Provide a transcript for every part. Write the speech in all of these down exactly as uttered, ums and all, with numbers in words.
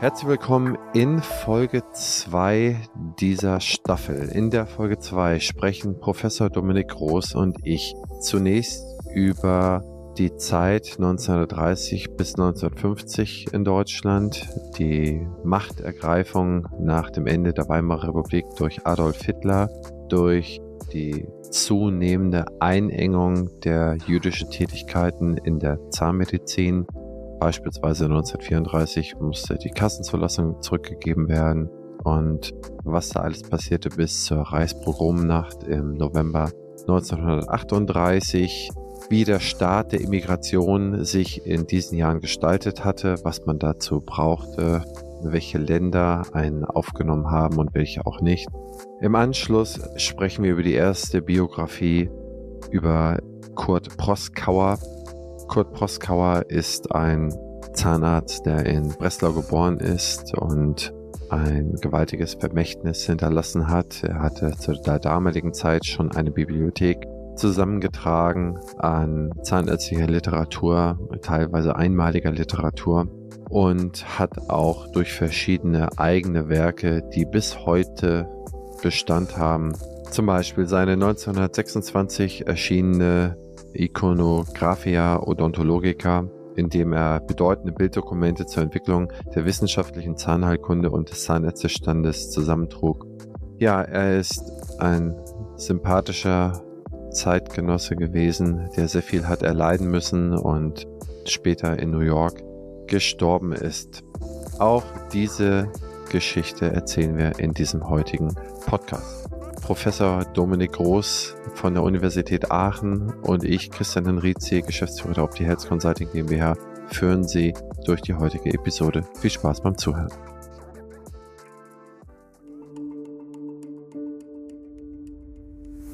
Herzlich willkommen in Folge zwei dieser Staffel. In der Folge zwei sprechen Professor Dominik Groß und ich zunächst über die Zeit neunzehnhundertdreißig bis neunzehnhundertfünfzig in Deutschland, die Machtergreifung nach dem Ende der Weimarer Republik durch Adolf Hitler, durch die zunehmende Einengung der jüdischen Tätigkeiten in der Zahnmedizin. Beispielsweise neunzehnhundertvierunddreißig musste die Kassenzulassung zurückgegeben werden und was da alles passierte bis zur Reichspogromnacht im November neunzehnhundertachtunddreißig, wie der Staat der Immigration sich in diesen Jahren gestaltet hatte, was man dazu brauchte, welche Länder einen aufgenommen haben und welche auch nicht. Im Anschluss sprechen wir über die erste Biografie über Curt Proskauer. Curt Proskauer ist ein Zahnarzt, der in Breslau geboren ist und ein gewaltiges Vermächtnis hinterlassen hat. Er hatte zu der damaligen Zeit schon eine Bibliothek zusammengetragen an zahnärztlicher Literatur, teilweise einmaliger Literatur, und hat auch durch verschiedene eigene Werke, die bis heute Bestand haben, zum Beispiel seine neunzehnhundertsechsundzwanzig erschienene Ikonographia Odontologica, in dem er bedeutende Bilddokumente zur Entwicklung der wissenschaftlichen Zahnheilkunde und des Zahnärztestandes zusammentrug. Ja, er ist ein sympathischer Zeitgenosse gewesen, der sehr viel hat erleiden müssen und später in New York gestorben ist. Auch diese Geschichte erzählen wir in diesem heutigen Podcast. Professor Dominik Groß von der Universität Aachen und ich, Christian Henrici, Geschäftsführer der Opti Health Consulting GmbH, führen Sie durch die heutige Episode. Viel Spaß beim Zuhören.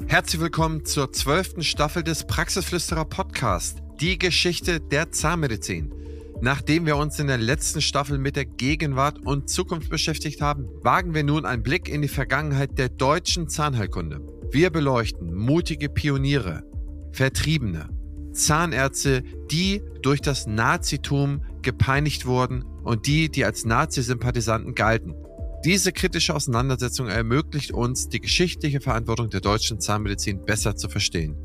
Herzlich willkommen zur zwölften Staffel des Praxisflüsterer Podcast, die Geschichte der Zahnmedizin. Nachdem wir uns in der letzten Staffel mit der Gegenwart und Zukunft beschäftigt haben, wagen wir nun einen Blick in die Vergangenheit der deutschen Zahnheilkunde. Wir beleuchten mutige Pioniere, Vertriebene, Zahnärzte, die durch das Nazitum gepeinigt wurden und die, die als Nazi-Sympathisanten galten. Diese kritische Auseinandersetzung ermöglicht uns, die geschichtliche Verantwortung der deutschen Zahnmedizin besser zu verstehen.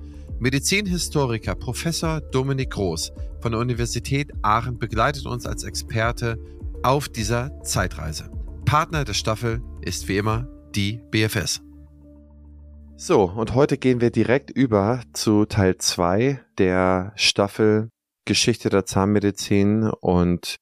Medizinhistoriker Professor Dominik Groß von der Universität Aachen begleitet uns als Experte auf dieser Zeitreise. Partner der Staffel ist wie immer die B F S. So, und heute gehen wir direkt über zu Teil zwei der Staffel Geschichte der Zahnmedizin, und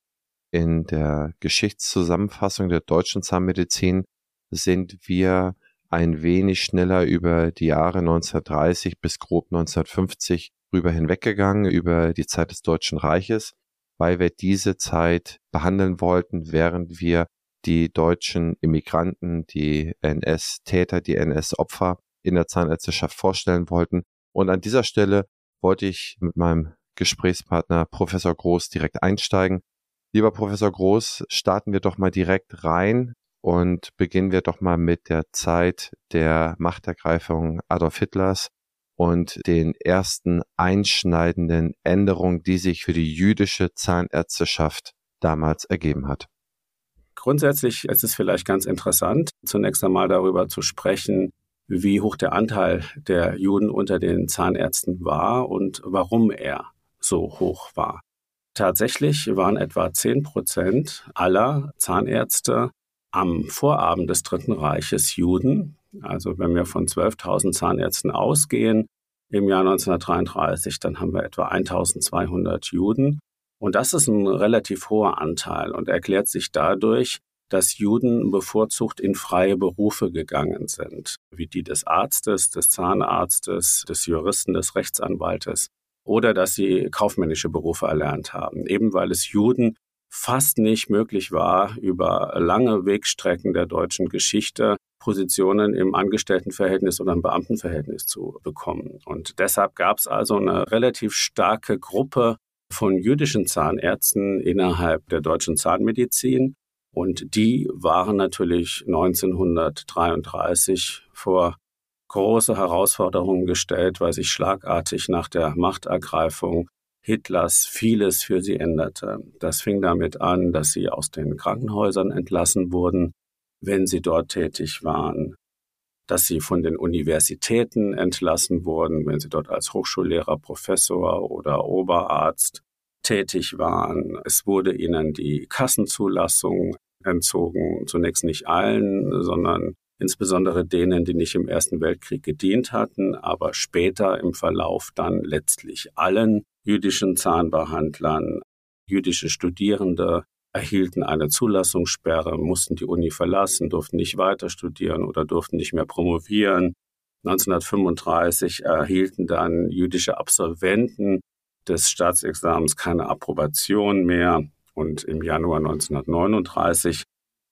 in der Geschichtszusammenfassung der deutschen Zahnmedizin sind wir ein wenig schneller über die Jahre neunzehnhundertdreißig bis grob neunzehnhundertfünfzig rüber hinweggegangen, über die Zeit des Deutschen Reiches, weil wir diese Zeit behandeln wollten, während wir die deutschen Immigranten, die N S-Täter, die N S-Opfer in der Zahnärzteschaft vorstellen wollten. Und an dieser Stelle wollte ich mit meinem Gesprächspartner Professor Groß direkt einsteigen. Lieber Professor Groß, starten wir doch mal direkt rein. Und beginnen wir doch mal mit der Zeit der Machtergreifung Adolf Hitlers und den ersten einschneidenden Änderungen, die sich für die jüdische Zahnärzteschaft damals ergeben hat. Grundsätzlich ist es vielleicht ganz interessant, zunächst einmal darüber zu sprechen, wie hoch der Anteil der Juden unter den Zahnärzten war und warum er so hoch war. Tatsächlich waren etwa zehn Prozent aller Zahnärzte am Vorabend des Dritten Reiches Juden. Also wenn wir von zwölftausend Zahnärzten ausgehen im Jahr neunzehnhundertdreiunddreißig, dann haben wir etwa eintausendzweihundert Juden. Und das ist ein relativ hoher Anteil und erklärt sich dadurch, dass Juden bevorzugt in freie Berufe gegangen sind, wie die des Arztes, des Zahnarztes, des Juristen, des Rechtsanwaltes, oder dass sie kaufmännische Berufe erlernt haben, eben weil es Juden fast nicht möglich war, über lange Wegstrecken der deutschen Geschichte Positionen im Angestelltenverhältnis oder im Beamtenverhältnis zu bekommen. Und deshalb gab es also eine relativ starke Gruppe von jüdischen Zahnärzten innerhalb der deutschen Zahnmedizin. Und die waren natürlich neunzehnhundertdreiunddreißig vor große Herausforderungen gestellt, weil sich schlagartig nach der Machtergreifung Hitlers vieles für sie änderte. Das fing damit an, dass sie aus den Krankenhäusern entlassen wurden, wenn sie dort tätig waren, dass sie von den Universitäten entlassen wurden, wenn sie dort als Hochschullehrer, Professor oder Oberarzt tätig waren. Es wurde ihnen die Kassenzulassung entzogen, zunächst nicht allen, sondern insbesondere denen, die nicht im Ersten Weltkrieg gedient hatten, aber später im Verlauf dann letztlich allen jüdischen Zahnbehandlern. Jüdische Studierende erhielten eine Zulassungssperre, mussten die Uni verlassen, durften nicht weiter studieren oder durften nicht mehr promovieren. neunzehnhundertfünfunddreißig erhielten dann jüdische Absolventen des Staatsexamens keine Approbation mehr und im Januar neunzehnhundertneununddreißig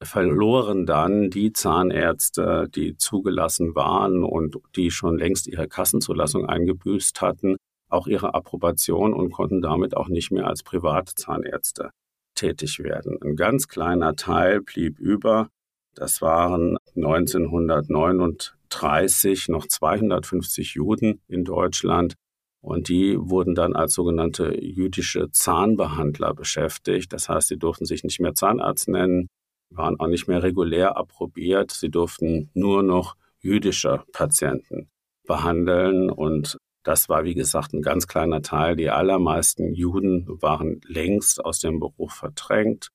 verloren dann die Zahnärzte, die zugelassen waren und die schon längst ihre Kassenzulassung eingebüßt hatten, auch ihre Approbation und konnten damit auch nicht mehr als Privatzahnärzte tätig werden. Ein ganz kleiner Teil blieb über. Das waren neunzehnhundertneununddreißig noch zweihundertfünfzig Juden in Deutschland und die wurden dann als sogenannte jüdische Zahnbehandler beschäftigt. Das heißt, sie durften sich nicht mehr Zahnarzt nennen, waren auch nicht mehr regulär approbiert. Sie durften nur noch jüdische Patienten behandeln und das war, wie gesagt, ein ganz kleiner Teil. Die allermeisten Juden waren längst aus dem Beruf verdrängt.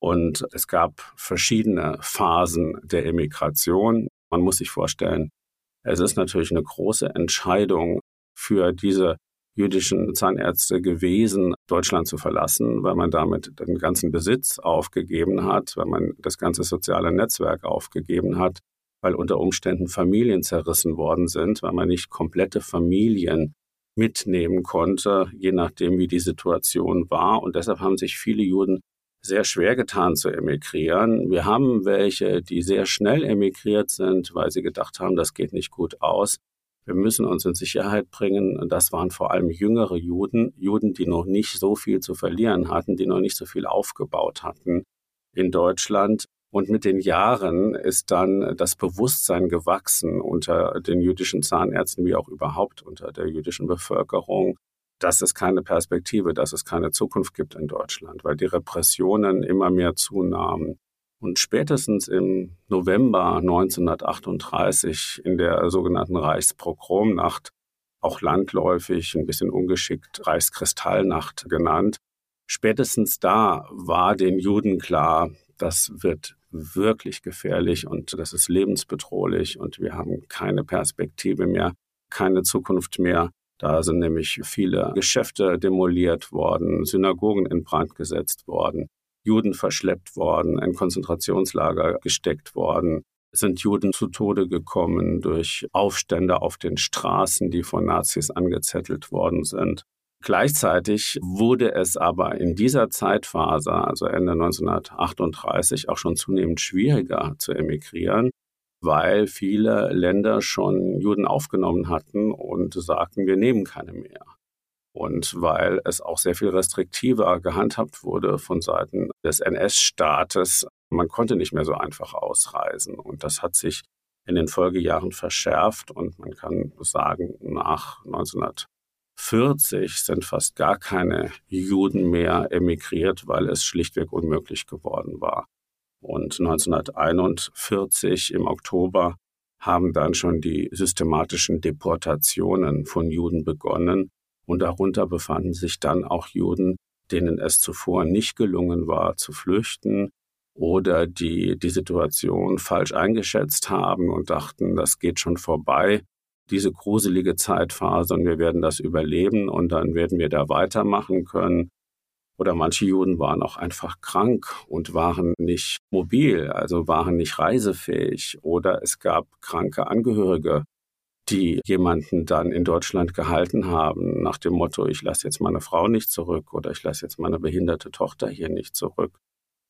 Und es gab verschiedene Phasen der Emigration. Man muss sich vorstellen, es ist natürlich eine große Entscheidung für diese jüdischen Zahnärzte gewesen, Deutschland zu verlassen, weil man damit den ganzen Besitz aufgegeben hat, weil man das ganze soziale Netzwerk aufgegeben hat, weil unter Umständen Familien zerrissen worden sind, weil man nicht komplette Familien mitnehmen konnte, je nachdem, wie die Situation war. Und deshalb haben sich viele Juden sehr schwer getan zu emigrieren. Wir haben welche, die sehr schnell emigriert sind, weil sie gedacht haben, das geht nicht gut aus. Wir müssen uns in Sicherheit bringen. Und das waren vor allem jüngere Juden, Juden, die noch nicht so viel zu verlieren hatten, die noch nicht so viel aufgebaut hatten in Deutschland. Und mit den Jahren ist dann das Bewusstsein gewachsen unter den jüdischen Zahnärzten, wie auch überhaupt unter der jüdischen Bevölkerung, dass es keine Perspektive, dass es keine Zukunft gibt in Deutschland, weil die Repressionen immer mehr zunahmen. Und spätestens im November neunzehnhundertachtunddreißig in der sogenannten Reichspogromnacht, auch landläufig, ein bisschen ungeschickt Reichskristallnacht genannt, spätestens da war den Juden klar, das wird wirklich gefährlich und das ist lebensbedrohlich und wir haben keine Perspektive mehr, keine Zukunft mehr. Da sind nämlich viele Geschäfte demoliert worden, Synagogen in Brand gesetzt worden, Juden verschleppt worden, in Konzentrationslager gesteckt worden. Es sind Juden zu Tode gekommen durch Aufstände auf den Straßen, die von Nazis angezettelt worden sind. Gleichzeitig wurde es aber in dieser Zeitphase, also Ende neunzehnhundertachtunddreißig, auch schon zunehmend schwieriger zu emigrieren, weil viele Länder schon Juden aufgenommen hatten und sagten, wir nehmen keine mehr. Und weil es auch sehr viel restriktiver gehandhabt wurde von Seiten des N S-Staates, man konnte nicht mehr so einfach ausreisen. Und das hat sich in den Folgejahren verschärft und man kann sagen, nach neunzehnhundertvierzig sind fast gar keine Juden mehr emigriert, weil es schlichtweg unmöglich geworden war. Und neunzehnhunderteinundvierzig im Oktober haben dann schon die systematischen Deportationen von Juden begonnen. Und darunter befanden sich dann auch Juden, denen es zuvor nicht gelungen war, zu flüchten oder die die Situation falsch eingeschätzt haben und dachten, das geht schon vorbei. Diese gruselige Zeitphase und wir werden das überleben und dann werden wir da weitermachen können. Oder manche Juden waren auch einfach krank und waren nicht mobil, also waren nicht reisefähig. Oder es gab kranke Angehörige, die jemanden dann in Deutschland gehalten haben, nach dem Motto, ich lasse jetzt meine Frau nicht zurück oder ich lasse jetzt meine behinderte Tochter hier nicht zurück.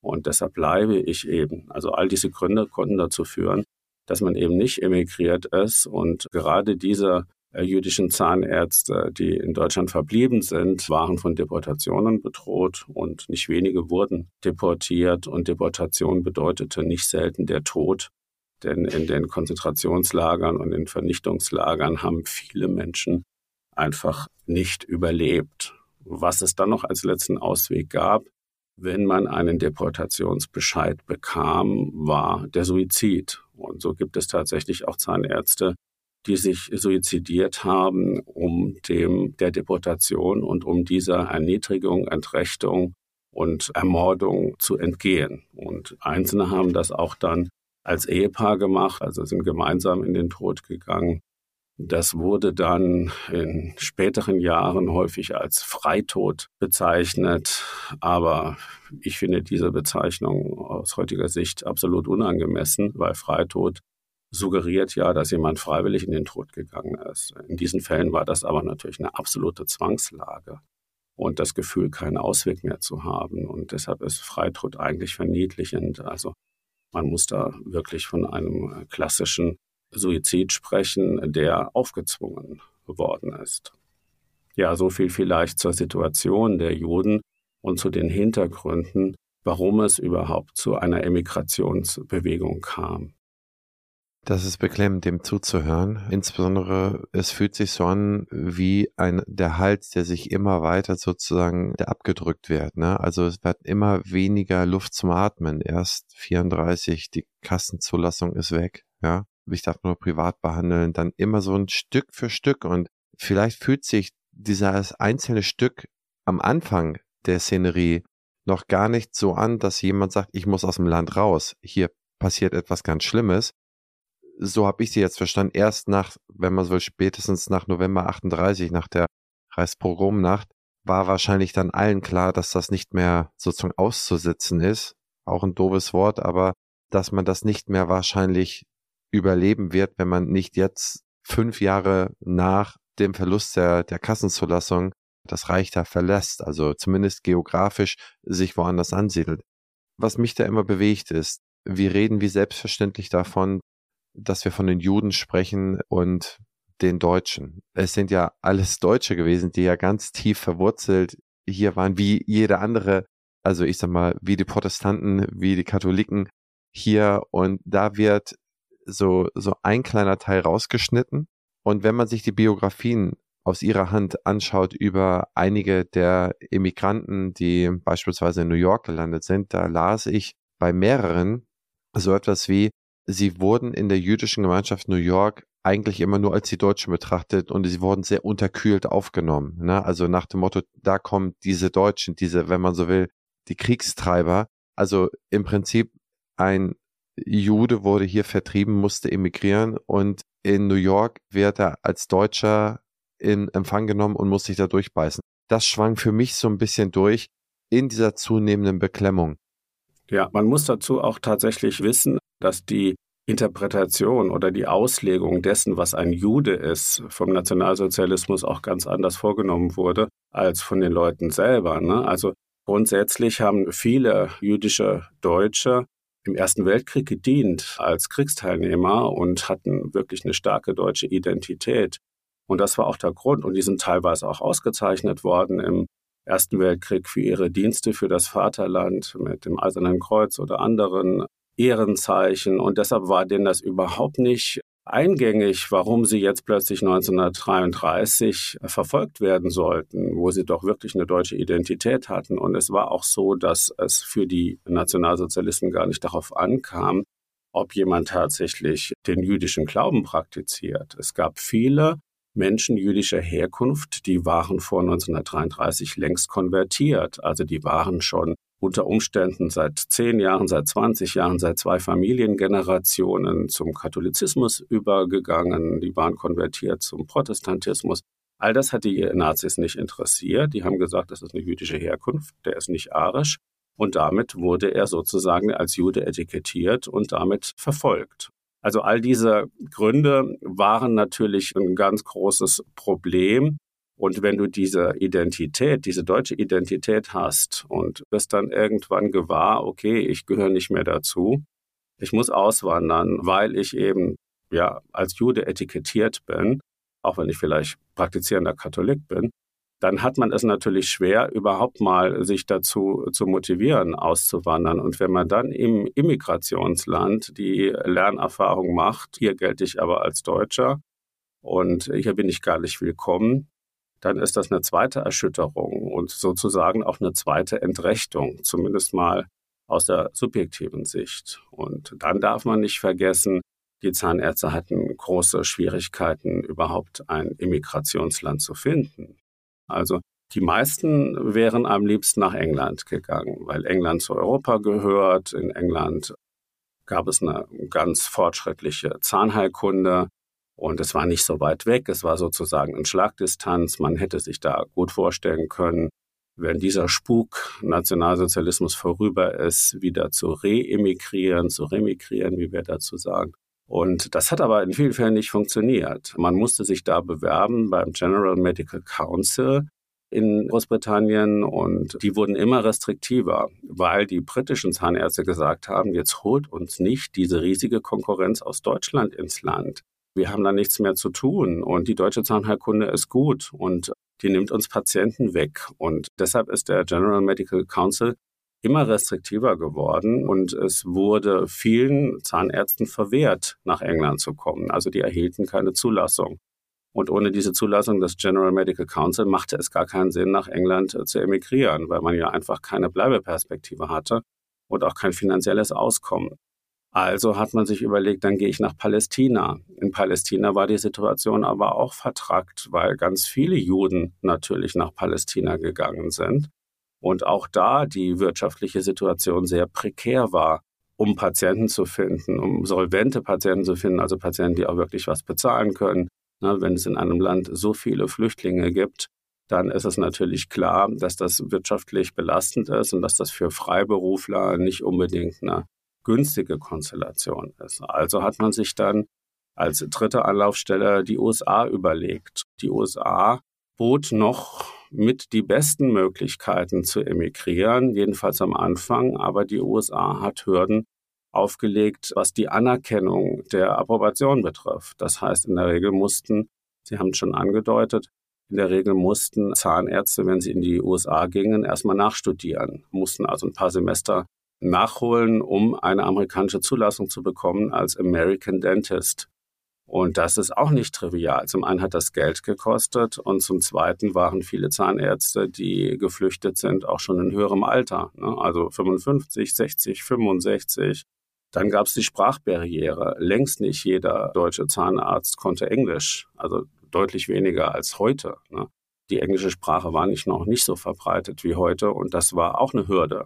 Und deshalb bleibe ich eben. Also all diese Gründe konnten dazu führen, dass man eben nicht emigriert ist und gerade diese jüdischen Zahnärzte, die in Deutschland verblieben sind, waren von Deportationen bedroht und nicht wenige wurden deportiert und Deportation bedeutete nicht selten der Tod, denn in den Konzentrationslagern und in Vernichtungslagern haben viele Menschen einfach nicht überlebt. was es dann noch als letzten Ausweg gab, wenn man einen Deportationsbescheid bekam, war der Suizid. Und so gibt es tatsächlich auch Zahnärzte, die sich suizidiert haben, um dem der Deportation und um dieser Erniedrigung, Entrechtung und Ermordung zu entgehen. Und Einzelne haben das auch dann als Ehepaar gemacht, also sind gemeinsam in den Tod gegangen. Das wurde dann in späteren Jahren häufig als Freitod bezeichnet, aber ich finde diese Bezeichnung aus heutiger Sicht absolut unangemessen, weil Freitod suggeriert ja, dass jemand freiwillig in den Tod gegangen ist. In diesen Fällen war das aber natürlich eine absolute Zwangslage und das Gefühl, keinen Ausweg mehr zu haben. Und deshalb ist Freitod eigentlich verniedlichend. Also man muss da wirklich von einem klassischen Suizid sprechen, der aufgezwungen worden ist. Ja, so viel vielleicht zur Situation der Juden und zu den Hintergründen, warum es überhaupt zu einer Emigrationsbewegung kam. Das ist beklemmend, dem zuzuhören. Insbesondere, es fühlt sich so an wie ein der Hals, der sich immer weiter sozusagen abgedrückt wird. Ne? Also es wird immer weniger Luft zum Atmen. Erst vierunddreißig, die Kassenzulassung ist weg. Ja, ich darf nur privat behandeln. Dann immer so ein Stück für Stück. Und vielleicht fühlt sich dieses einzelne Stück am Anfang der Szenerie noch gar nicht so an, dass jemand sagt, ich muss aus dem Land raus. Hier passiert etwas ganz Schlimmes. So habe ich sie jetzt verstanden, erst nach, wenn man so will, spätestens nach November achtunddreißig, nach der Reichspogromnacht, war wahrscheinlich dann allen klar, dass das nicht mehr sozusagen auszusitzen ist. Auch ein doofes Wort, aber dass man das nicht mehr wahrscheinlich überleben wird, wenn man nicht jetzt fünf Jahre nach dem Verlust der, der Kassenzulassung das Reich da verlässt, also zumindest geografisch sich woanders ansiedelt. Was mich da immer bewegt ist, wir reden wie selbstverständlich davon, dass wir von den Juden sprechen und den Deutschen. Es sind ja alles Deutsche gewesen, die ja ganz tief verwurzelt hier waren, wie jeder andere, also ich sag mal, wie die Protestanten, wie die Katholiken hier. Und da wird so, so ein kleiner Teil rausgeschnitten. Und wenn man sich die Biografien aus ihrer Hand anschaut über einige der Emigranten, die beispielsweise in New York gelandet sind, da las ich bei mehreren so etwas wie, sie wurden in der jüdischen Gemeinschaft New York eigentlich immer nur als die Deutschen betrachtet und sie wurden sehr unterkühlt aufgenommen. Ne? Also nach dem Motto, da kommen diese Deutschen, diese, wenn man so will, die Kriegstreiber. Also im Prinzip ein Jude wurde hier vertrieben, musste emigrieren und in New York wird er als Deutscher in Empfang genommen und muss sich da durchbeißen. Das schwang für mich so ein bisschen durch in dieser zunehmenden Beklemmung. Ja, man muss dazu auch tatsächlich wissen, dass die Interpretation oder die Auslegung dessen, was ein Jude ist, vom Nationalsozialismus auch ganz anders vorgenommen wurde als von den Leuten selber. Ne? Also grundsätzlich haben viele jüdische Deutsche im Ersten Weltkrieg gedient als Kriegsteilnehmer und hatten wirklich eine starke deutsche Identität. Und das war auch der Grund. Und die sind teilweise auch ausgezeichnet worden im Ersten Weltkrieg für ihre Dienste für das Vaterland mit dem Eisernen Kreuz oder anderen Ehrenzeichen. Und deshalb war denen das überhaupt nicht eingängig, warum sie jetzt plötzlich neunzehnhundertdreiunddreißig verfolgt werden sollten, wo sie doch wirklich eine deutsche Identität hatten. Und es war auch so, dass es für die Nationalsozialisten gar nicht darauf ankam, ob jemand tatsächlich den jüdischen Glauben praktiziert. Es gab viele Menschen jüdischer Herkunft, die waren vor neunzehnhundertdreiunddreißig längst konvertiert. Also die waren schon unter Umständen seit zehn Jahren, seit zwanzig Jahren, seit zwei Familiengenerationen zum Katholizismus übergegangen. Die waren konvertiert zum Protestantismus. All das hat die Nazis nicht interessiert. Die haben gesagt, das ist eine jüdische Herkunft, der ist nicht arisch. Und damit wurde er sozusagen als Jude etikettiert und damit verfolgt. Also all diese Gründe waren natürlich ein ganz großes Problem. Und wenn du diese Identität, diese deutsche Identität hast und wirst dann irgendwann gewahr, okay, ich gehöre nicht mehr dazu, ich muss auswandern, weil ich eben ja als Jude etikettiert bin, auch wenn ich vielleicht praktizierender Katholik bin, dann hat man es natürlich schwer, überhaupt mal sich dazu zu motivieren, auszuwandern. Und wenn man dann im Immigrationsland die Lernerfahrung macht, hier gelte ich aber als Deutscher und hier bin ich gar nicht willkommen, dann ist das eine zweite Erschütterung und sozusagen auch eine zweite Entrechtung, zumindest mal aus der subjektiven Sicht. Und dann darf man nicht vergessen, die Zahnärzte hatten große Schwierigkeiten, überhaupt ein Immigrationsland zu finden. Also die meisten wären am liebsten nach England gegangen, weil England zu Europa gehört. In England gab es eine ganz fortschrittliche Zahnheilkunde und es war nicht so weit weg. Es war sozusagen in Schlagdistanz. Man hätte sich da gut vorstellen können, wenn dieser Spuk Nationalsozialismus vorüber ist, wieder zu re-emigrieren, zu remigrieren, wie wir dazu sagen. Und das hat aber in vielen Fällen nicht funktioniert. Man musste sich da bewerben beim General Medical Council in Großbritannien und die wurden immer restriktiver, weil die britischen Zahnärzte gesagt haben, jetzt holt uns nicht diese riesige Konkurrenz aus Deutschland ins Land. Wir haben da nichts mehr zu tun und die deutsche Zahnheilkunde ist gut und die nimmt uns Patienten weg. Und deshalb ist der General Medical Council immer restriktiver geworden und es wurde vielen Zahnärzten verwehrt, nach England zu kommen. Also die erhielten keine Zulassung. Und ohne diese Zulassung des General Medical Council machte es gar keinen Sinn, nach England zu emigrieren, weil man ja einfach keine Bleibeperspektive hatte und auch kein finanzielles Auskommen. Also hat man sich überlegt, dann gehe ich nach Palästina. In Palästina war die Situation aber auch vertrackt, weil ganz viele Juden natürlich nach Palästina gegangen sind. Und auch da die wirtschaftliche Situation sehr prekär war, um Patienten zu finden, um solvente Patienten zu finden, also Patienten, die auch wirklich was bezahlen können. Na, wenn es in einem Land so viele Flüchtlinge gibt, dann ist es natürlich klar, dass das wirtschaftlich belastend ist und dass das für Freiberufler nicht unbedingt eine günstige Konstellation ist. Also hat man sich dann als dritte Anlaufstelle die U S A überlegt. Die U S A bot noch mit die besten Möglichkeiten zu emigrieren, jedenfalls am Anfang, aber die U S A hat Hürden aufgelegt, was die Anerkennung der Approbation betrifft. Das heißt, in der Regel mussten, Sie haben es schon angedeutet, in der Regel mussten Zahnärzte, wenn sie in die U S A gingen, erstmal nachstudieren, mussten also ein paar Semester nachholen, um eine amerikanische Zulassung zu bekommen als American Dentist. Und das ist auch nicht trivial. Zum einen hat das Geld gekostet und zum zweiten waren viele Zahnärzte, die geflüchtet sind, auch schon in höherem Alter, ne? Also fünfundfünfzig, sechzig, fünfundsechzig. Dann gab es die Sprachbarriere. Längst nicht jeder deutsche Zahnarzt konnte Englisch, also deutlich weniger als heute, ne? Die englische Sprache war nicht noch nicht so verbreitet wie heute und das war auch eine Hürde.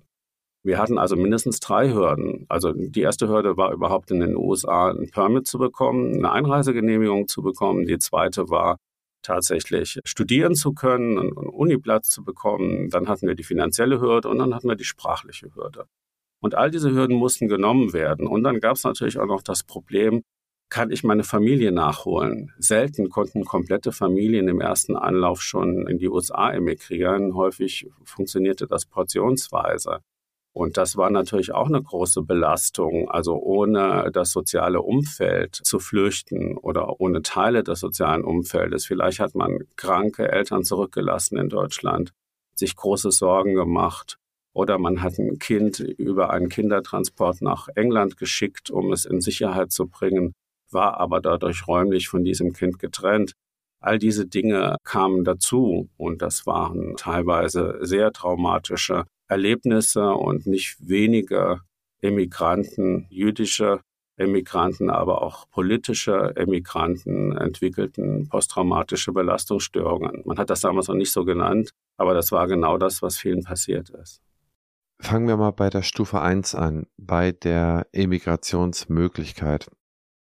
Wir hatten also mindestens drei Hürden. Also die erste Hürde war überhaupt in den U S A ein Permit zu bekommen, eine Einreisegenehmigung zu bekommen. Die zweite war tatsächlich studieren zu können, einen Uniplatz zu bekommen. Dann hatten wir die finanzielle Hürde und dann hatten wir die sprachliche Hürde. Und all diese Hürden mussten genommen werden. Und dann gab es natürlich auch noch das Problem, kann ich meine Familie nachholen? Selten konnten komplette Familien im ersten Anlauf schon in die U S A emigrieren. Häufig funktionierte das portionsweise. Und das war natürlich auch eine große Belastung, also ohne das soziale Umfeld zu flüchten oder ohne Teile des sozialen Umfeldes. Vielleicht hat man kranke Eltern zurückgelassen in Deutschland, sich große Sorgen gemacht oder man hat ein Kind über einen Kindertransport nach England geschickt, um es in Sicherheit zu bringen, war aber dadurch räumlich von diesem Kind getrennt. All diese Dinge kamen dazu und das waren teilweise sehr traumatische Erlebnisse und nicht wenige Emigranten, jüdische Emigranten, aber auch politische Emigranten entwickelten posttraumatische Belastungsstörungen. Man hat das damals noch nicht so genannt, aber das war genau das, was vielen passiert ist. Fangen wir mal bei der Stufe eins an, bei der Emigrationsmöglichkeit.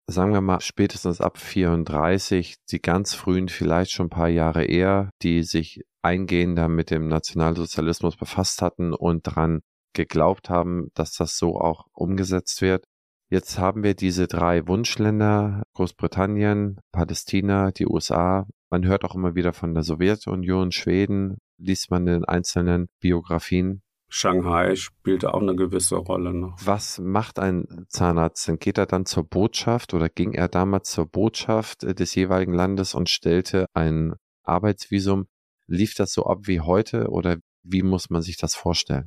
Sagen wir mal spätestens ab vierunddreißig, die ganz frühen, vielleicht schon ein paar Jahre eher, die sich eingehender mit dem Nationalsozialismus befasst hatten und daran geglaubt haben, dass das so auch umgesetzt wird. Jetzt haben wir diese drei Wunschländer, Großbritannien, Palästina, die U S A. Man hört auch immer wieder von der Sowjetunion, Schweden, liest man in einzelnen Biografien. Shanghai spielte auch eine gewisse Rolle noch. Was macht ein Zahnarzt denn? Geht er dann zur Botschaft oder ging er damals zur Botschaft des jeweiligen Landes und stellte ein Arbeitsvisum? Lief das so ab wie heute oder wie muss man sich das vorstellen?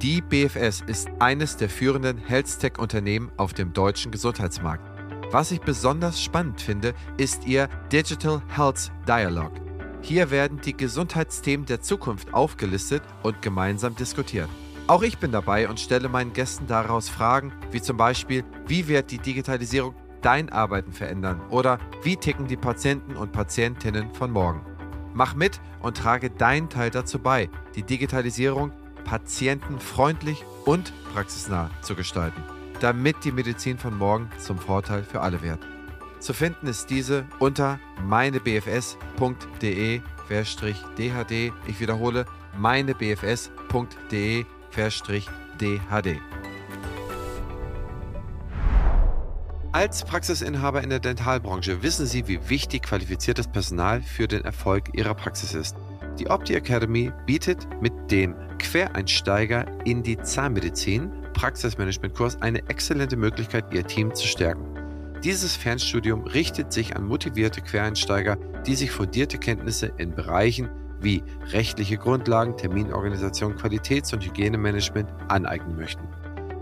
Die B F S ist eines der führenden Health-Tech-Unternehmen auf dem deutschen Gesundheitsmarkt. Was ich besonders spannend finde, ist ihr Digital Health Dialogue. Hier werden die Gesundheitsthemen der Zukunft aufgelistet und gemeinsam diskutiert. Auch ich bin dabei und stelle meinen Gästen daraus Fragen, wie zum Beispiel, wie wird die Digitalisierung dein Arbeiten verändern oder wie ticken die Patienten und Patientinnen von morgen? Mach mit und trage deinen Teil dazu bei, die Digitalisierung patientenfreundlich und praxisnah zu gestalten, damit die Medizin von morgen zum Vorteil für alle wird. Zu finden ist diese unter meine b f s punkt d e slash d h d. Ich wiederhole, meine b f s punkt d e slash d h d. Als Praxisinhaber in der Dentalbranche wissen Sie, wie wichtig qualifiziertes Personal für den Erfolg Ihrer Praxis ist. Die Opti Academy bietet mit dem Quereinsteiger in die Zahnmedizin Praxismanagement-Kurs eine exzellente Möglichkeit, Ihr Team zu stärken. Dieses Fernstudium richtet sich an motivierte Quereinsteiger, die sich fundierte Kenntnisse in Bereichen wie rechtliche Grundlagen, Terminorganisation, Qualitäts- und Hygienemanagement aneignen möchten.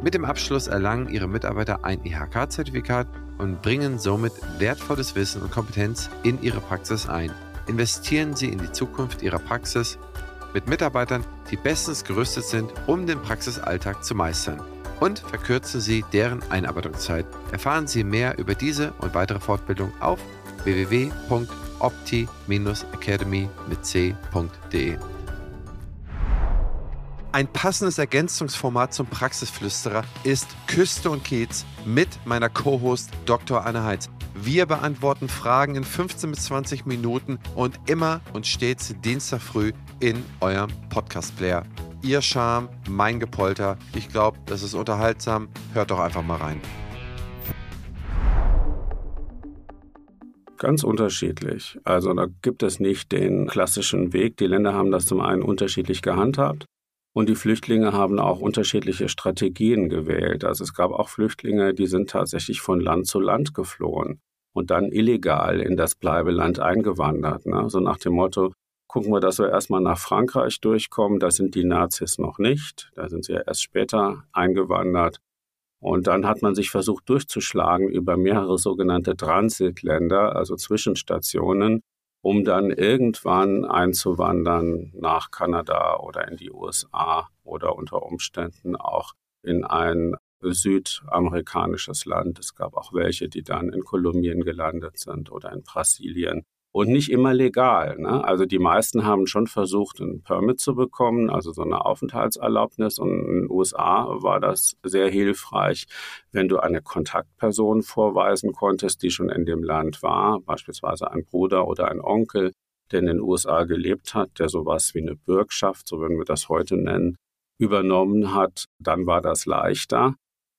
Mit dem Abschluss erlangen Ihre Mitarbeiter ein I H K-Zertifikat und bringen somit wertvolles Wissen und Kompetenz in Ihre Praxis ein. Investieren Sie in die Zukunft Ihrer Praxis mit Mitarbeitern, die bestens gerüstet sind, um den Praxisalltag zu meistern. Und verkürzen Sie deren Einarbeitungszeit. Erfahren Sie mehr über diese und weitere Fortbildung auf w w w punkt opti academy punkt c punkt d e. Ein passendes Ergänzungsformat zum Praxisflüsterer ist Küste und Kiez mit meiner Co-Host Doktor Anne Heitz. Wir beantworten Fragen in fünfzehn bis zwanzig Minuten und immer und stets Dienstag früh in eurem Podcast-Player. Ihr Charme, mein Gepolter. Ich glaube, das ist unterhaltsam. Hört doch einfach mal rein. Ganz unterschiedlich. Also da gibt es nicht den klassischen Weg. Die Länder haben das zum einen unterschiedlich gehandhabt. Und die Flüchtlinge haben auch unterschiedliche Strategien gewählt. Also es gab auch Flüchtlinge, die sind tatsächlich von Land zu Land geflohen und dann illegal in das Bleibeland eingewandert. Ne? So nach dem Motto, gucken wir, dass wir erstmal nach Frankreich durchkommen. Da sind die Nazis noch nicht. Da sind sie ja erst später eingewandert. Und dann hat man sich versucht durchzuschlagen über mehrere sogenannte Transitländer, also Zwischenstationen, um dann irgendwann einzuwandern nach Kanada oder in die U S A oder unter Umständen auch in ein südamerikanisches Land. Es gab auch welche, die dann in Kolumbien gelandet sind oder in Brasilien. Und nicht immer legal, ne? Also die meisten haben schon versucht, einen Permit zu bekommen, also so eine Aufenthaltserlaubnis. Und in den U S A war das sehr hilfreich, wenn du eine Kontaktperson vorweisen konntest, die schon in dem Land war, beispielsweise ein Bruder oder ein Onkel, der in den U S A gelebt hat, der sowas wie eine Bürgschaft, so würden wir das heute nennen, übernommen hat, dann war das leichter.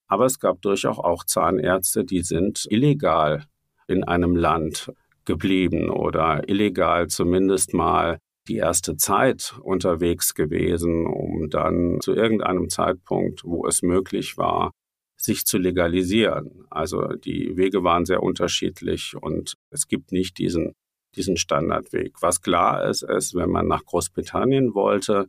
Aber es gab durchaus auch Zahnärzte, die sind illegal in einem Land geblieben oder illegal zumindest mal die erste Zeit unterwegs gewesen, um dann zu irgendeinem Zeitpunkt, wo es möglich war, sich zu legalisieren. Also die Wege waren sehr unterschiedlich und es gibt nicht diesen, diesen Standardweg. Was klar ist, ist, wenn man nach Großbritannien wollte,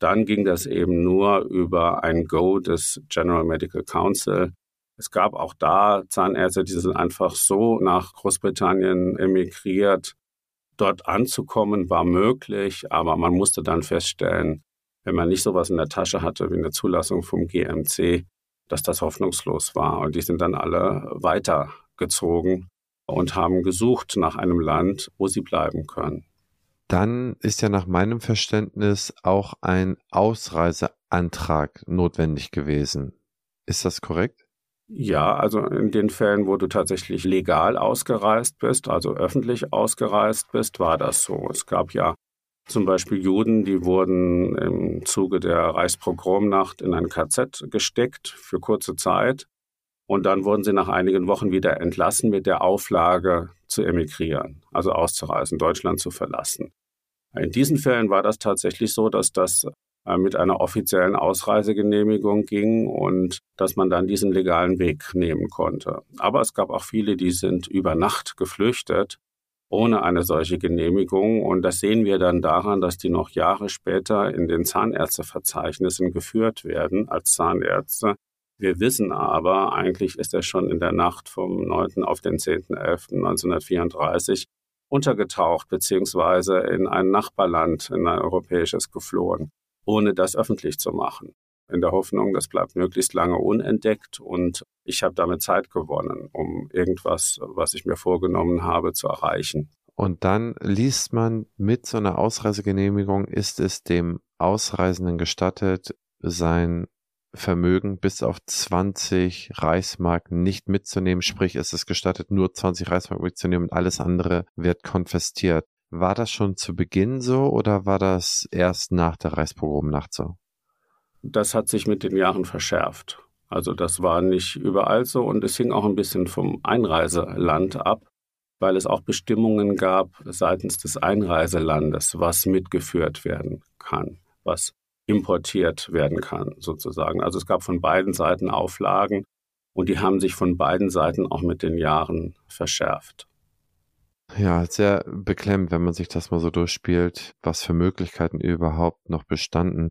dann ging das eben nur über ein Go des General Medical Council. Es gab auch da Zahnärzte, die sind einfach so nach Großbritannien emigriert. Dort anzukommen war möglich, aber man musste dann feststellen, wenn man nicht sowas in der Tasche hatte wie eine Zulassung vom G M C, dass das hoffnungslos war. Und die sind dann alle weitergezogen und haben gesucht nach einem Land, wo sie bleiben können. Dann ist ja nach meinem Verständnis auch ein Ausreiseantrag notwendig gewesen. Ist das korrekt? Ja, also in den Fällen, wo du tatsächlich legal ausgereist bist, also öffentlich ausgereist bist, war das so. Es gab ja zum Beispiel Juden, die wurden im Zuge der Reichspogromnacht in ein K Z gesteckt für kurze Zeit und dann wurden sie nach einigen Wochen wieder entlassen mit der Auflage zu emigrieren, also auszureisen, Deutschland zu verlassen. In diesen Fällen war das tatsächlich so, dass das mit einer offiziellen Ausreisegenehmigung ging und dass man dann diesen legalen Weg nehmen konnte. Aber es gab auch viele, die sind über Nacht geflüchtet, ohne eine solche Genehmigung. Und das sehen wir dann daran, dass die noch Jahre später in den Zahnärzteverzeichnissen geführt werden als Zahnärzte, Wir wissen aber, eigentlich ist er schon in der Nacht vom neunten auf den zehnten elften neunzehnhundertvierunddreißig untergetaucht beziehungsweise in ein Nachbarland, in ein europäisches geflohen, ohne das öffentlich zu machen. In der Hoffnung, das bleibt möglichst lange unentdeckt und ich habe damit Zeit gewonnen, um irgendwas, was ich mir vorgenommen habe, zu erreichen. Und dann liest man, mit so einer Ausreisegenehmigung ist es dem Ausreisenden gestattet, sein Vermögen bis auf zwanzig Reichsmark nicht mitzunehmen. Sprich, es ist gestattet, nur zwanzig Reichsmark mitzunehmen und alles andere wird konfisziert. War das schon zu Beginn so oder war das erst nach der Reichspogromnacht so? Das hat sich mit den Jahren verschärft. Also das war nicht überall so und es hing auch ein bisschen vom Einreiseland ab, weil es auch Bestimmungen gab seitens des Einreiselandes, was mitgeführt werden kann, was importiert werden kann sozusagen. Also es gab von beiden Seiten Auflagen und die haben sich von beiden Seiten auch mit den Jahren verschärft. Ja, sehr beklemmend, wenn man sich das mal so durchspielt, was für Möglichkeiten überhaupt noch bestanden.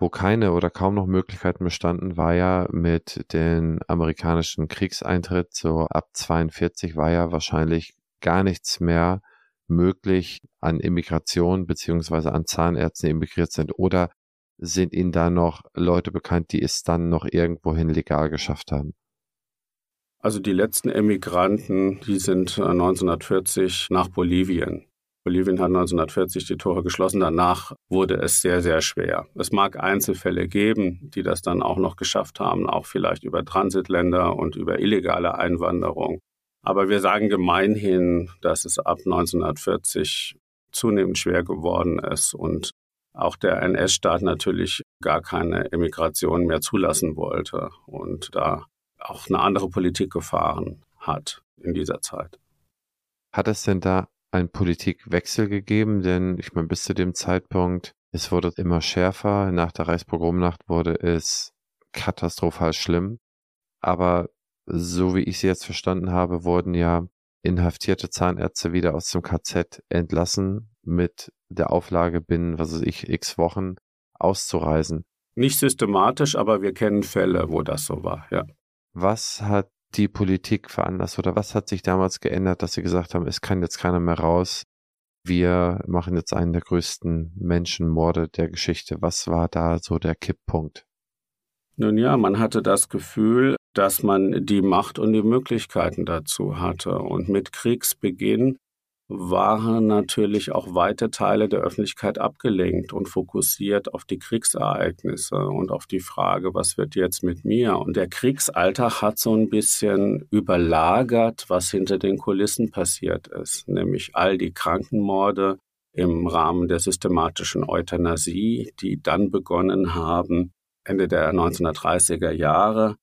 Wo keine oder kaum noch Möglichkeiten bestanden, war ja mit den amerikanischen Kriegseintritt, so ab zweiundvierzig war ja wahrscheinlich gar nichts mehr möglich an Immigration beziehungsweise an Zahnärzten, die emigriert sind. Oder sind Ihnen da noch Leute bekannt, die es dann noch irgendwohin legal geschafft haben? Also die letzten Emigranten, die sind neunzehnhundertvierzig nach Bolivien. Bolivien hat neunzehnhundertvierzig die Tore geschlossen. Danach wurde es sehr, sehr schwer. Es mag Einzelfälle geben, die das dann auch noch geschafft haben, auch vielleicht über Transitländer und über illegale Einwanderung. Aber wir sagen gemeinhin, dass es ab neunzehnhundertvierzig zunehmend schwer geworden ist und auch der N S-Staat natürlich gar keine Emigration mehr zulassen wollte und da auch eine andere Politik gefahren hat in dieser Zeit. Hat es denn da einen Politikwechsel gegeben, denn ich meine, bis zu dem Zeitpunkt, es wurde immer schärfer, nach der Reichspogromnacht wurde es katastrophal schlimm, aber so wie ich sie jetzt verstanden habe, wurden ja inhaftierte Zahnärzte wieder aus dem K Z entlassen mit der Auflage, binnen, was weiß ich, x Wochen auszureisen. Nicht systematisch, aber wir kennen Fälle, wo das so war, ja. Was hat die Politik veranlasst oder was hat sich damals geändert, dass sie gesagt haben, es kann jetzt keiner mehr raus, wir machen jetzt einen der größten Menschenmorde der Geschichte. Was war da so der Kipppunkt? Nun ja, man hatte das Gefühl, dass man die Macht und die Möglichkeiten dazu hatte. Und mit Kriegsbeginn waren natürlich auch weite Teile der Öffentlichkeit abgelenkt und fokussiert auf die Kriegsereignisse und auf die Frage, was wird jetzt mit mir? Und der Kriegsalltag hat so ein bisschen überlagert, was hinter den Kulissen passiert ist, nämlich all die Krankenmorde im Rahmen der systematischen Euthanasie, die dann begonnen haben, Ende der neunzehnhundertdreißiger Jahre.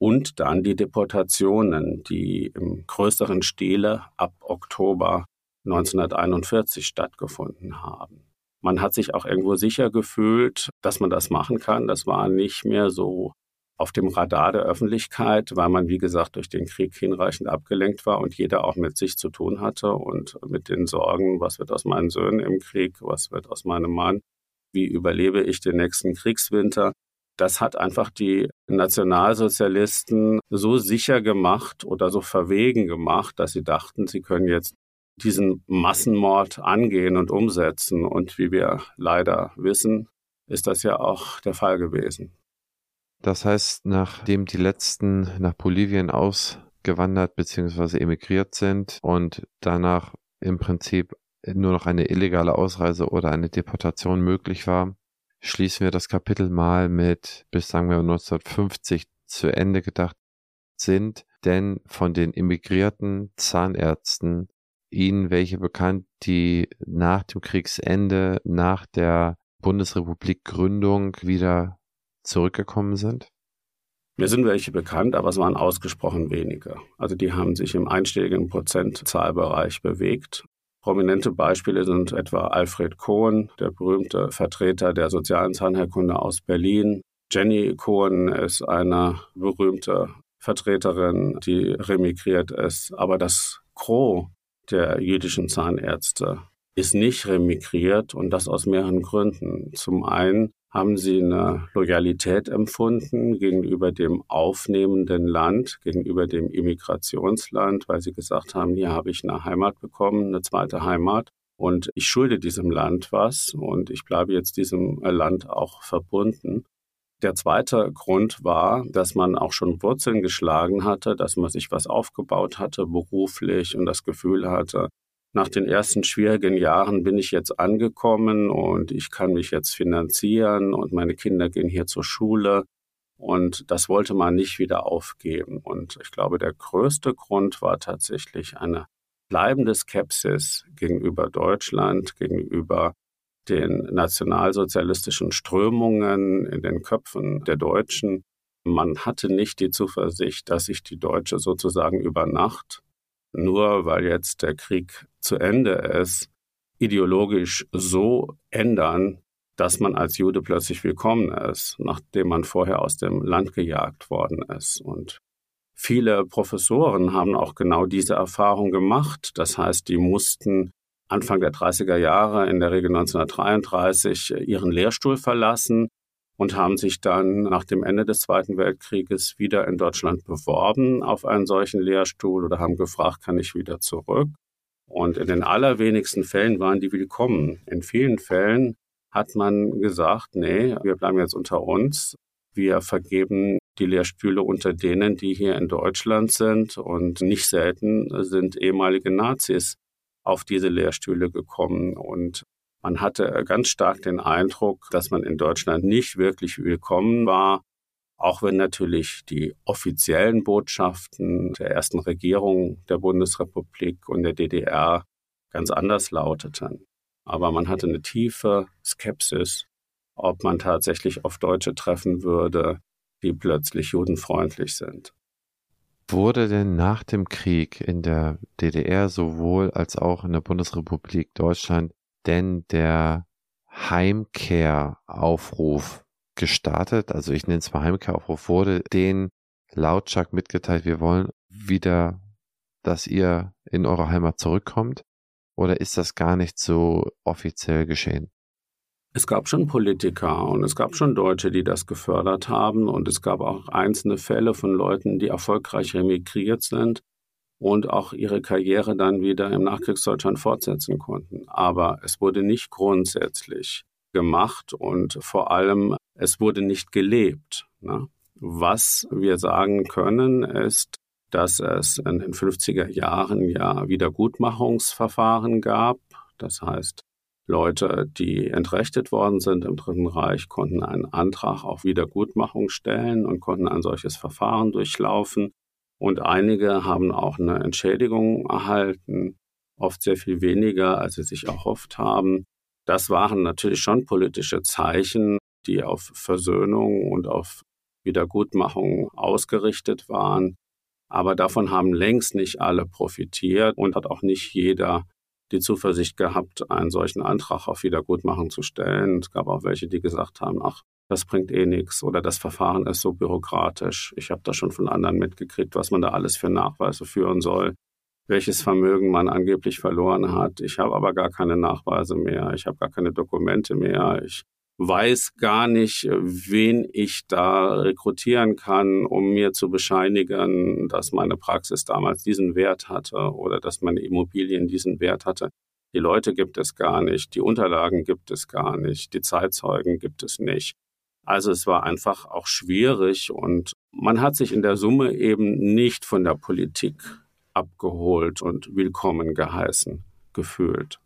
Und dann die Deportationen, die im größeren Stile ab Oktober neunzehnhunderteinundvierzig stattgefunden haben. Man hat sich auch irgendwo sicher gefühlt, dass man das machen kann. Das war nicht mehr so auf dem Radar der Öffentlichkeit, weil man, wie gesagt, durch den Krieg hinreichend abgelenkt war und jeder auch mit sich zu tun hatte und mit den Sorgen, was wird aus meinen Söhnen im Krieg, was wird aus meinem Mann, wie überlebe ich den nächsten Kriegswinter. Das hat einfach die Nationalsozialisten so sicher gemacht oder so verwegen gemacht, dass sie dachten, sie können jetzt diesen Massenmord angehen und umsetzen. Und wie wir leider wissen, ist das ja auch der Fall gewesen. Das heißt, nachdem die letzten nach Bolivien ausgewandert bzw. emigriert sind und danach im Prinzip nur noch eine illegale Ausreise oder eine Deportation möglich war, schließen wir das Kapitel mal mit, bis sagen wir neunzehnhundertfünfzig zu Ende gedacht, sind denn von den emigrierten Zahnärzten Ihnen welche bekannt, die nach dem Kriegsende, nach der Bundesrepublik-Gründung wieder zurückgekommen sind? Mir sind welche bekannt, aber es waren ausgesprochen wenige. Also die haben sich im einstelligen Prozentzahlbereich bewegt. Prominente Beispiele sind etwa Alfred Cohen, der berühmte Vertreter der sozialen Zahnheilkunde aus Berlin. Jenny Cohen ist eine berühmte Vertreterin, die remigriert ist. Aber das Gros der jüdischen Zahnärzte ist nicht remigriert und das aus mehreren Gründen. Zum einen haben sie eine Loyalität empfunden gegenüber dem aufnehmenden Land, gegenüber dem Immigrationsland, weil sie gesagt haben, hier habe ich eine Heimat bekommen, eine zweite Heimat und ich schulde diesem Land was und ich bleibe jetzt diesem Land auch verbunden. Der zweite Grund war, dass man auch schon Wurzeln geschlagen hatte, dass man sich was aufgebaut hatte beruflich und das Gefühl hatte, nach den ersten schwierigen Jahren bin ich jetzt angekommen und ich kann mich jetzt finanzieren und meine Kinder gehen hier zur Schule und das wollte man nicht wieder aufgeben. Und ich glaube, der größte Grund war tatsächlich eine bleibende Skepsis gegenüber Deutschland, gegenüber den nationalsozialistischen Strömungen in den Köpfen der Deutschen. Man hatte nicht die Zuversicht, dass sich die Deutsche sozusagen über Nacht, nur weil jetzt der Krieg zu Ende ist, ideologisch so ändern, dass man als Jude plötzlich willkommen ist, nachdem man vorher aus dem Land gejagt worden ist. Und viele Professoren haben auch genau diese Erfahrung gemacht. Das heißt, die mussten Anfang der dreißiger Jahre, in der Regel neunzehnhundertdreiunddreißig, ihren Lehrstuhl verlassen und haben sich dann nach dem Ende des Zweiten Weltkrieges wieder in Deutschland beworben auf einen solchen Lehrstuhl oder haben gefragt, kann ich wieder zurück? Und in den allerwenigsten Fällen waren die willkommen. In vielen Fällen hat man gesagt, nee, wir bleiben jetzt unter uns. Wir vergeben die Lehrstühle unter denen, die hier in Deutschland sind. Und nicht selten sind ehemalige Nazis auf diese Lehrstühle gekommen und man hatte ganz stark den Eindruck, dass man in Deutschland nicht wirklich willkommen war, auch wenn natürlich die offiziellen Botschaften der ersten Regierung der Bundesrepublik und der D D R ganz anders lauteten. Aber man hatte eine tiefe Skepsis, ob man tatsächlich auf Deutsche treffen würde, die plötzlich judenfreundlich sind. Wurde denn nach dem Krieg in der D D R sowohl als auch in der Bundesrepublik Deutschland denn der Heimkehraufruf gestartet? Also ich nenne es mal Heimkehraufruf. Wurde den lautstark mitgeteilt, wir wollen wieder, dass ihr in eure Heimat zurückkommt? Oder ist das gar nicht so offiziell geschehen? Es gab schon Politiker und es gab schon Deutsche, die das gefördert haben und es gab auch einzelne Fälle von Leuten, die erfolgreich emigriert sind und auch ihre Karriere dann wieder im Nachkriegsdeutschland fortsetzen konnten. Aber es wurde nicht grundsätzlich gemacht und vor allem, es wurde nicht gelebt. Ne? Was wir sagen können, ist, dass es in den fünfziger Jahren ja Wiedergutmachungsverfahren gab, das heißt, Leute, die entrechtet worden sind im Dritten Reich, konnten einen Antrag auf Wiedergutmachung stellen und konnten ein solches Verfahren durchlaufen. Und einige haben auch eine Entschädigung erhalten, oft sehr viel weniger, als sie sich erhofft haben. Das waren natürlich schon politische Zeichen, die auf Versöhnung und auf Wiedergutmachung ausgerichtet waren. Aber davon haben längst nicht alle profitiert und hat auch nicht jeder die Zuversicht gehabt, einen solchen Antrag auf Wiedergutmachung zu stellen. Es gab auch welche, die gesagt haben, ach, das bringt eh nichts oder das Verfahren ist so bürokratisch. Ich habe da schon von anderen mitgekriegt, was man da alles für Nachweise führen soll, welches Vermögen man angeblich verloren hat. Ich habe aber gar keine Nachweise mehr, ich habe gar keine Dokumente mehr, ich weiß gar nicht, wen ich da rekrutieren kann, um mir zu bescheinigen, dass meine Praxis damals diesen Wert hatte oder dass meine Immobilien diesen Wert hatte. Die Leute gibt es gar nicht, die Unterlagen gibt es gar nicht, die Zeitzeugen gibt es nicht. Also es war einfach auch schwierig und man hat sich in der Summe eben nicht von der Politik abgeholt und willkommen geheißen gefühlt.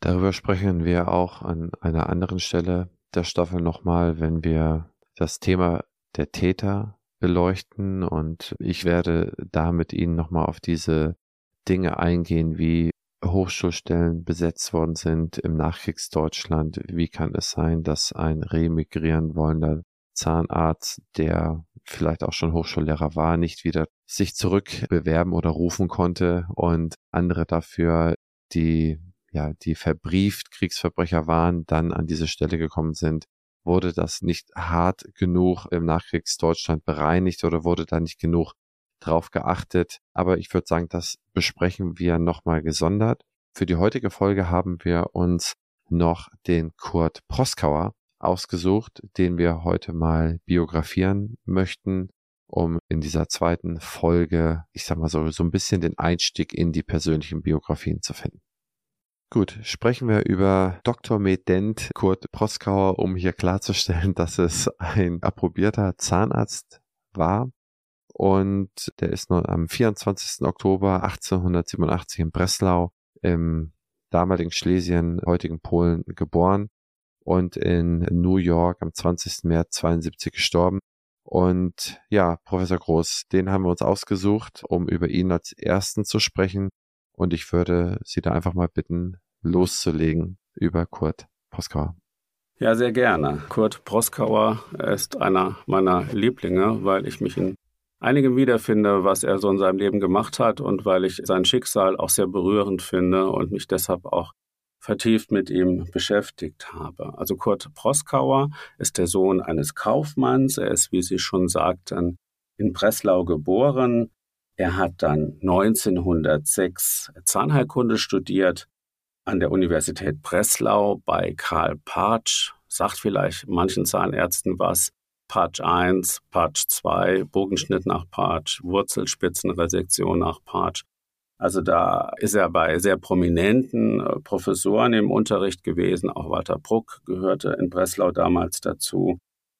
Darüber sprechen wir auch an einer anderen Stelle der Staffel nochmal, wenn wir das Thema der Täter beleuchten und ich werde da mit Ihnen nochmal auf diese Dinge eingehen, wie Hochschulstellen besetzt worden sind im Nachkriegsdeutschland. Wie kann es sein, dass ein remigrieren wollender Zahnarzt, der vielleicht auch schon Hochschullehrer war, nicht wieder sich zurückbewerben oder rufen konnte und andere dafür, die ja, die verbrieft Kriegsverbrecher waren, dann an diese Stelle gekommen sind. Wurde das nicht hart genug im Nachkriegsdeutschland bereinigt oder wurde da nicht genug drauf geachtet? Aber ich würde sagen, das besprechen wir nochmal gesondert. Für die heutige Folge haben wir uns noch den Curt Proskauer ausgesucht, den wir heute mal biografieren möchten, um in dieser zweiten Folge, ich sag mal so, so ein bisschen den Einstieg in die persönlichen Biografien zu finden. Gut, sprechen wir über Doktor Med. Dent Curt Proskauer, um hier klarzustellen, dass es ein approbierter Zahnarzt war. Und der ist nun am vierundzwanzigsten Oktober achtzehnhundertsiebenundachtzig in Breslau im damaligen Schlesien, heutigen Polen, geboren und in New York am zwanzigsten März zweiundsiebzig gestorben. Und ja, Professor Groß, den haben wir uns ausgesucht, um über ihn als Ersten zu sprechen. Und ich würde Sie da einfach mal bitten, loszulegen über Curt Proskauer. Ja, sehr gerne. Curt Proskauer ist einer meiner Lieblinge, weil ich mich in einigem wiederfinde, was er so in seinem Leben gemacht hat und weil ich sein Schicksal auch sehr berührend finde und mich deshalb auch vertieft mit ihm beschäftigt habe. Also Curt Proskauer ist der Sohn eines Kaufmanns. Er ist, wie Sie schon sagten, in Breslau geboren. Er hat dann neunzehnhundertsechs Zahnheilkunde studiert an der Universität Breslau bei Karl Partsch. Sagt vielleicht manchen Zahnärzten was. Partsch eins, Partsch zwei, Bogenschnitt nach Partsch, Wurzelspitzenresektion nach Partsch. Also da ist er bei sehr prominenten Professoren im Unterricht gewesen. Auch Walter Bruck gehörte in Breslau damals dazu.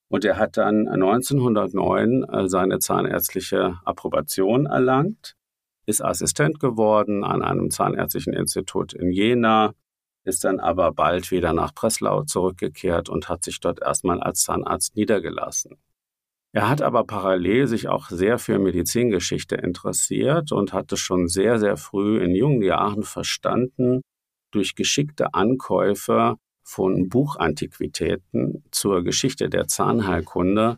Und er hat dann neunzehnhundertneun seine zahnärztliche Approbation erlangt, ist Assistent geworden an einem zahnärztlichen Institut in Jena, ist dann aber bald wieder nach Breslau zurückgekehrt und hat sich dort erstmal als Zahnarzt niedergelassen. Er hat aber parallel sich auch sehr für Medizingeschichte interessiert und hat es schon sehr, sehr früh in jungen Jahren verstanden, durch geschickte Ankäufe von Buchantiquitäten zur Geschichte der Zahnheilkunde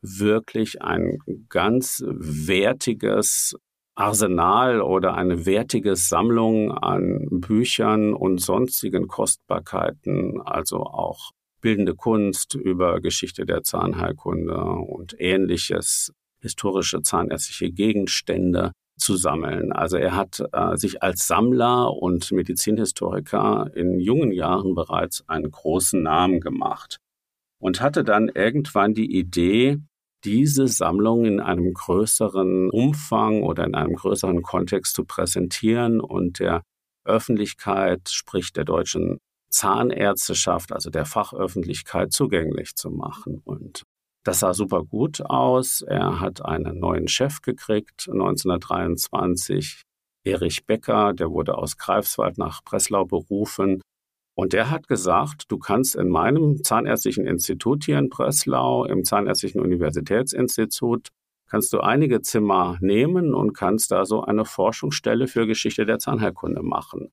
wirklich ein ganz wertiges Arsenal oder eine wertige Sammlung an Büchern und sonstigen Kostbarkeiten, also auch bildende Kunst über Geschichte der Zahnheilkunde und ähnliches, historische zahnärztliche Gegenstände zu sammeln. Also er hat äh, sich als Sammler und Medizinhistoriker in jungen Jahren bereits einen großen Namen gemacht und hatte dann irgendwann die Idee, diese Sammlung in einem größeren Umfang oder in einem größeren Kontext zu präsentieren und der Öffentlichkeit, sprich der deutschen Zahnärzteschaft, also der Fachöffentlichkeit, zugänglich zu machen. Und das sah super gut aus. Er hat einen neuen Chef gekriegt, neunzehnhundertdreiundzwanzig, Erich Becker, der wurde aus Greifswald nach Breslau berufen. Und der hat gesagt, du kannst in meinem zahnärztlichen Institut hier in Breslau, im Zahnärztlichen Universitätsinstitut, kannst du einige Zimmer nehmen und kannst da so eine Forschungsstelle für Geschichte der Zahnheilkunde machen.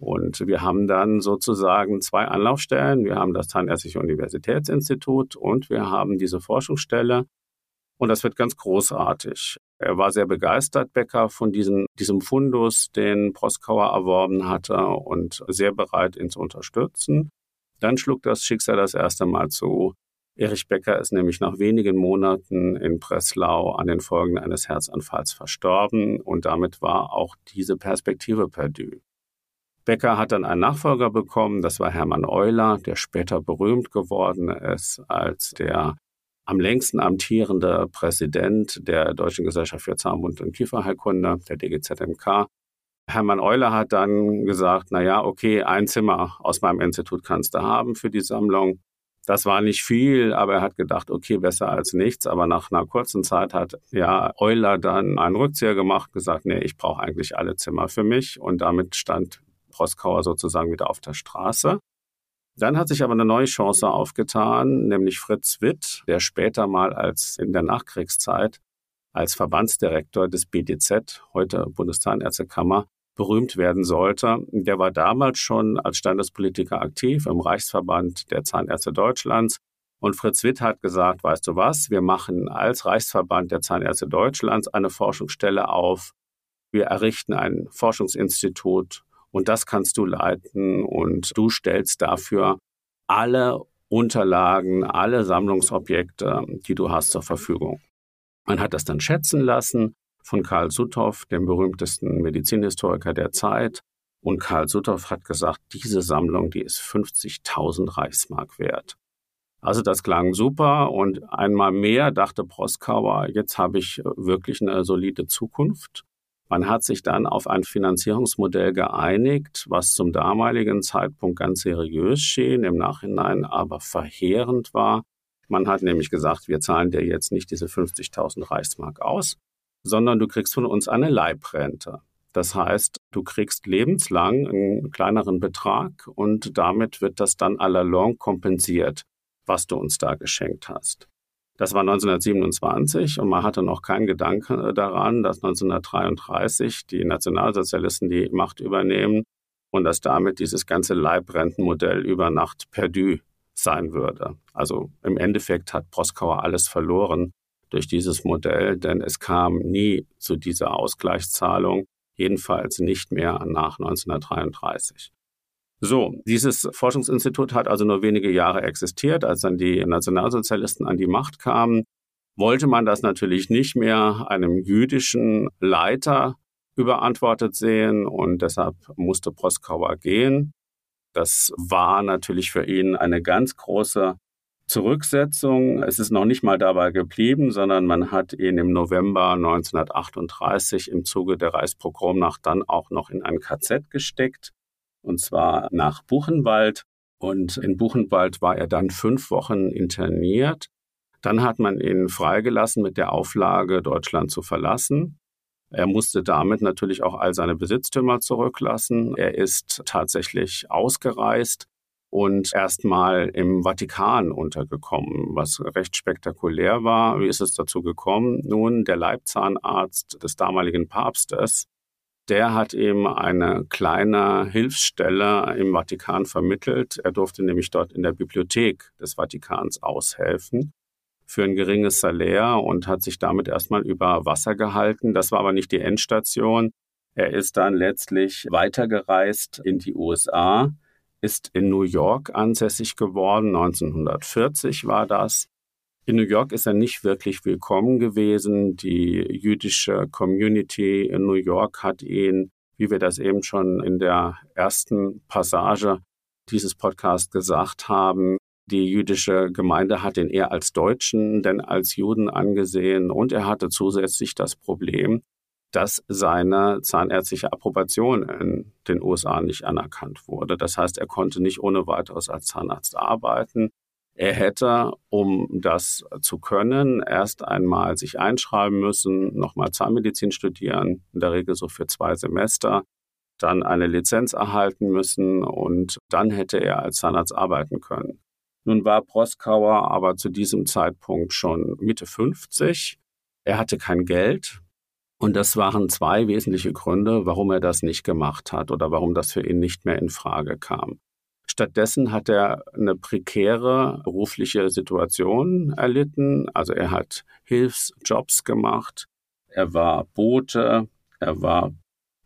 Und wir haben dann sozusagen zwei Anlaufstellen. Wir haben das Zahnärztliche Universitätsinstitut und wir haben diese Forschungsstelle. Und das wird ganz großartig. Er war sehr begeistert, Becker, von diesem, diesem Fundus, den Proskauer erworben hatte und sehr bereit, ihn zu unterstützen. Dann schlug das Schicksal das erste Mal zu. Erich Becker ist nämlich nach wenigen Monaten in Breslau an den Folgen eines Herzanfalls verstorben und damit war auch diese Perspektive perdu. Becker hat dann einen Nachfolger bekommen, das war Hermann Euler, der später berühmt geworden ist als der am längsten amtierende Präsident der Deutschen Gesellschaft für Zahn-, Mund- und Kieferheilkunde, der D G Z M K. Hermann Euler hat dann gesagt, naja, okay, ein Zimmer aus meinem Institut kannst du haben für die Sammlung. Das war nicht viel, aber er hat gedacht, okay, besser als nichts. Aber nach einer kurzen Zeit hat ja Euler dann einen Rückzieher gemacht, gesagt, nee, ich brauche eigentlich alle Zimmer für mich. Und damit stand Proskauer sozusagen wieder auf der Straße. Dann hat sich aber eine neue Chance aufgetan, nämlich Fritz Witt, der später mal als in der Nachkriegszeit als Verbandsdirektor des B D Z, heute Bundeszahnärztekammer, berühmt werden sollte. Der war damals schon als Standespolitiker aktiv im Reichsverband der Zahnärzte Deutschlands. Und Fritz Witt hat gesagt, weißt du was, wir machen als Reichsverband der Zahnärzte Deutschlands eine Forschungsstelle auf. Wir errichten ein Forschungsinstitut. Und das kannst du leiten und du stellst dafür alle Unterlagen, alle Sammlungsobjekte, die du hast, zur Verfügung. Man hat das dann schätzen lassen von Karl Sudhoff, dem berühmtesten Medizinhistoriker der Zeit. Und Karl Sudhoff hat gesagt, diese Sammlung, die ist fünfzigtausend Reichsmark wert. Also das klang super und einmal mehr dachte Proskauer, jetzt habe ich wirklich eine solide Zukunft. Man hat sich dann auf ein Finanzierungsmodell geeinigt, was zum damaligen Zeitpunkt ganz seriös schien, im Nachhinein aber verheerend war. Man hat nämlich gesagt, wir zahlen dir jetzt nicht diese fünfzigtausend Reichsmark aus, sondern du kriegst von uns eine Leibrente. Das heißt, du kriegst lebenslang einen kleineren Betrag und damit wird das dann à la longue kompensiert, was du uns da geschenkt hast. Das war neunzehnhundertsiebenundzwanzig und man hatte noch keinen Gedanken daran, dass neunzehnhundertdreiunddreißig die Nationalsozialisten die Macht übernehmen und dass damit dieses ganze Leibrentenmodell über Nacht perdu sein würde. Also im Endeffekt hat Proskauer alles verloren durch dieses Modell, denn es kam nie zu dieser Ausgleichszahlung, jedenfalls nicht mehr nach neunzehnhundertdreiunddreißig. So, dieses Forschungsinstitut hat also nur wenige Jahre existiert. Als dann die Nationalsozialisten an die Macht kamen, wollte man das natürlich nicht mehr einem jüdischen Leiter überantwortet sehen und deshalb musste Proskauer gehen. Das war natürlich für ihn eine ganz große Zurücksetzung. Es ist noch nicht mal dabei geblieben, sondern man hat ihn im November neunzehnhundertachtunddreißig im Zuge der Reichspogromnacht dann auch noch in ein K Z gesteckt. Und zwar nach Buchenwald. Und in Buchenwald war er dann fünf Wochen interniert. Dann hat man ihn freigelassen mit der Auflage, Deutschland zu verlassen. Er musste damit natürlich auch all seine Besitztümer zurücklassen. Er ist tatsächlich ausgereist und erstmal im Vatikan untergekommen, was recht spektakulär war. Wie ist es dazu gekommen? Nun, der Leibzahnarzt des damaligen Papstes, der hat ihm eine kleine Hilfsstelle im Vatikan vermittelt. Er durfte nämlich dort in der Bibliothek des Vatikans aushelfen für ein geringes Salär und hat sich damit erstmal über Wasser gehalten. Das war aber nicht die Endstation. Er ist dann letztlich weitergereist in die U S A, ist in New York ansässig geworden. neunzehnhundertvierzig war das. In New York ist er nicht wirklich willkommen gewesen. Die jüdische Community in New York hat ihn, wie wir das eben schon in der ersten Passage dieses Podcasts gesagt haben, die jüdische Gemeinde hat ihn eher als Deutschen, denn als Juden angesehen. Und er hatte zusätzlich das Problem, dass seine zahnärztliche Approbation in den U S A nicht anerkannt wurde. Das heißt, er konnte nicht ohne weiteres als Zahnarzt arbeiten. Er hätte, um das zu können, erst einmal sich einschreiben müssen, nochmal Zahnmedizin studieren, in der Regel so für zwei Semester, dann eine Lizenz erhalten müssen und dann hätte er als Zahnarzt arbeiten können. Nun war Proskauer aber zu diesem Zeitpunkt schon Mitte fünfzig. Er hatte kein Geld und das waren zwei wesentliche Gründe, warum er das nicht gemacht hat oder warum das für ihn nicht mehr in Frage kam. Stattdessen hat er eine prekäre berufliche Situation erlitten. Also er hat Hilfsjobs gemacht, er war Bote, er war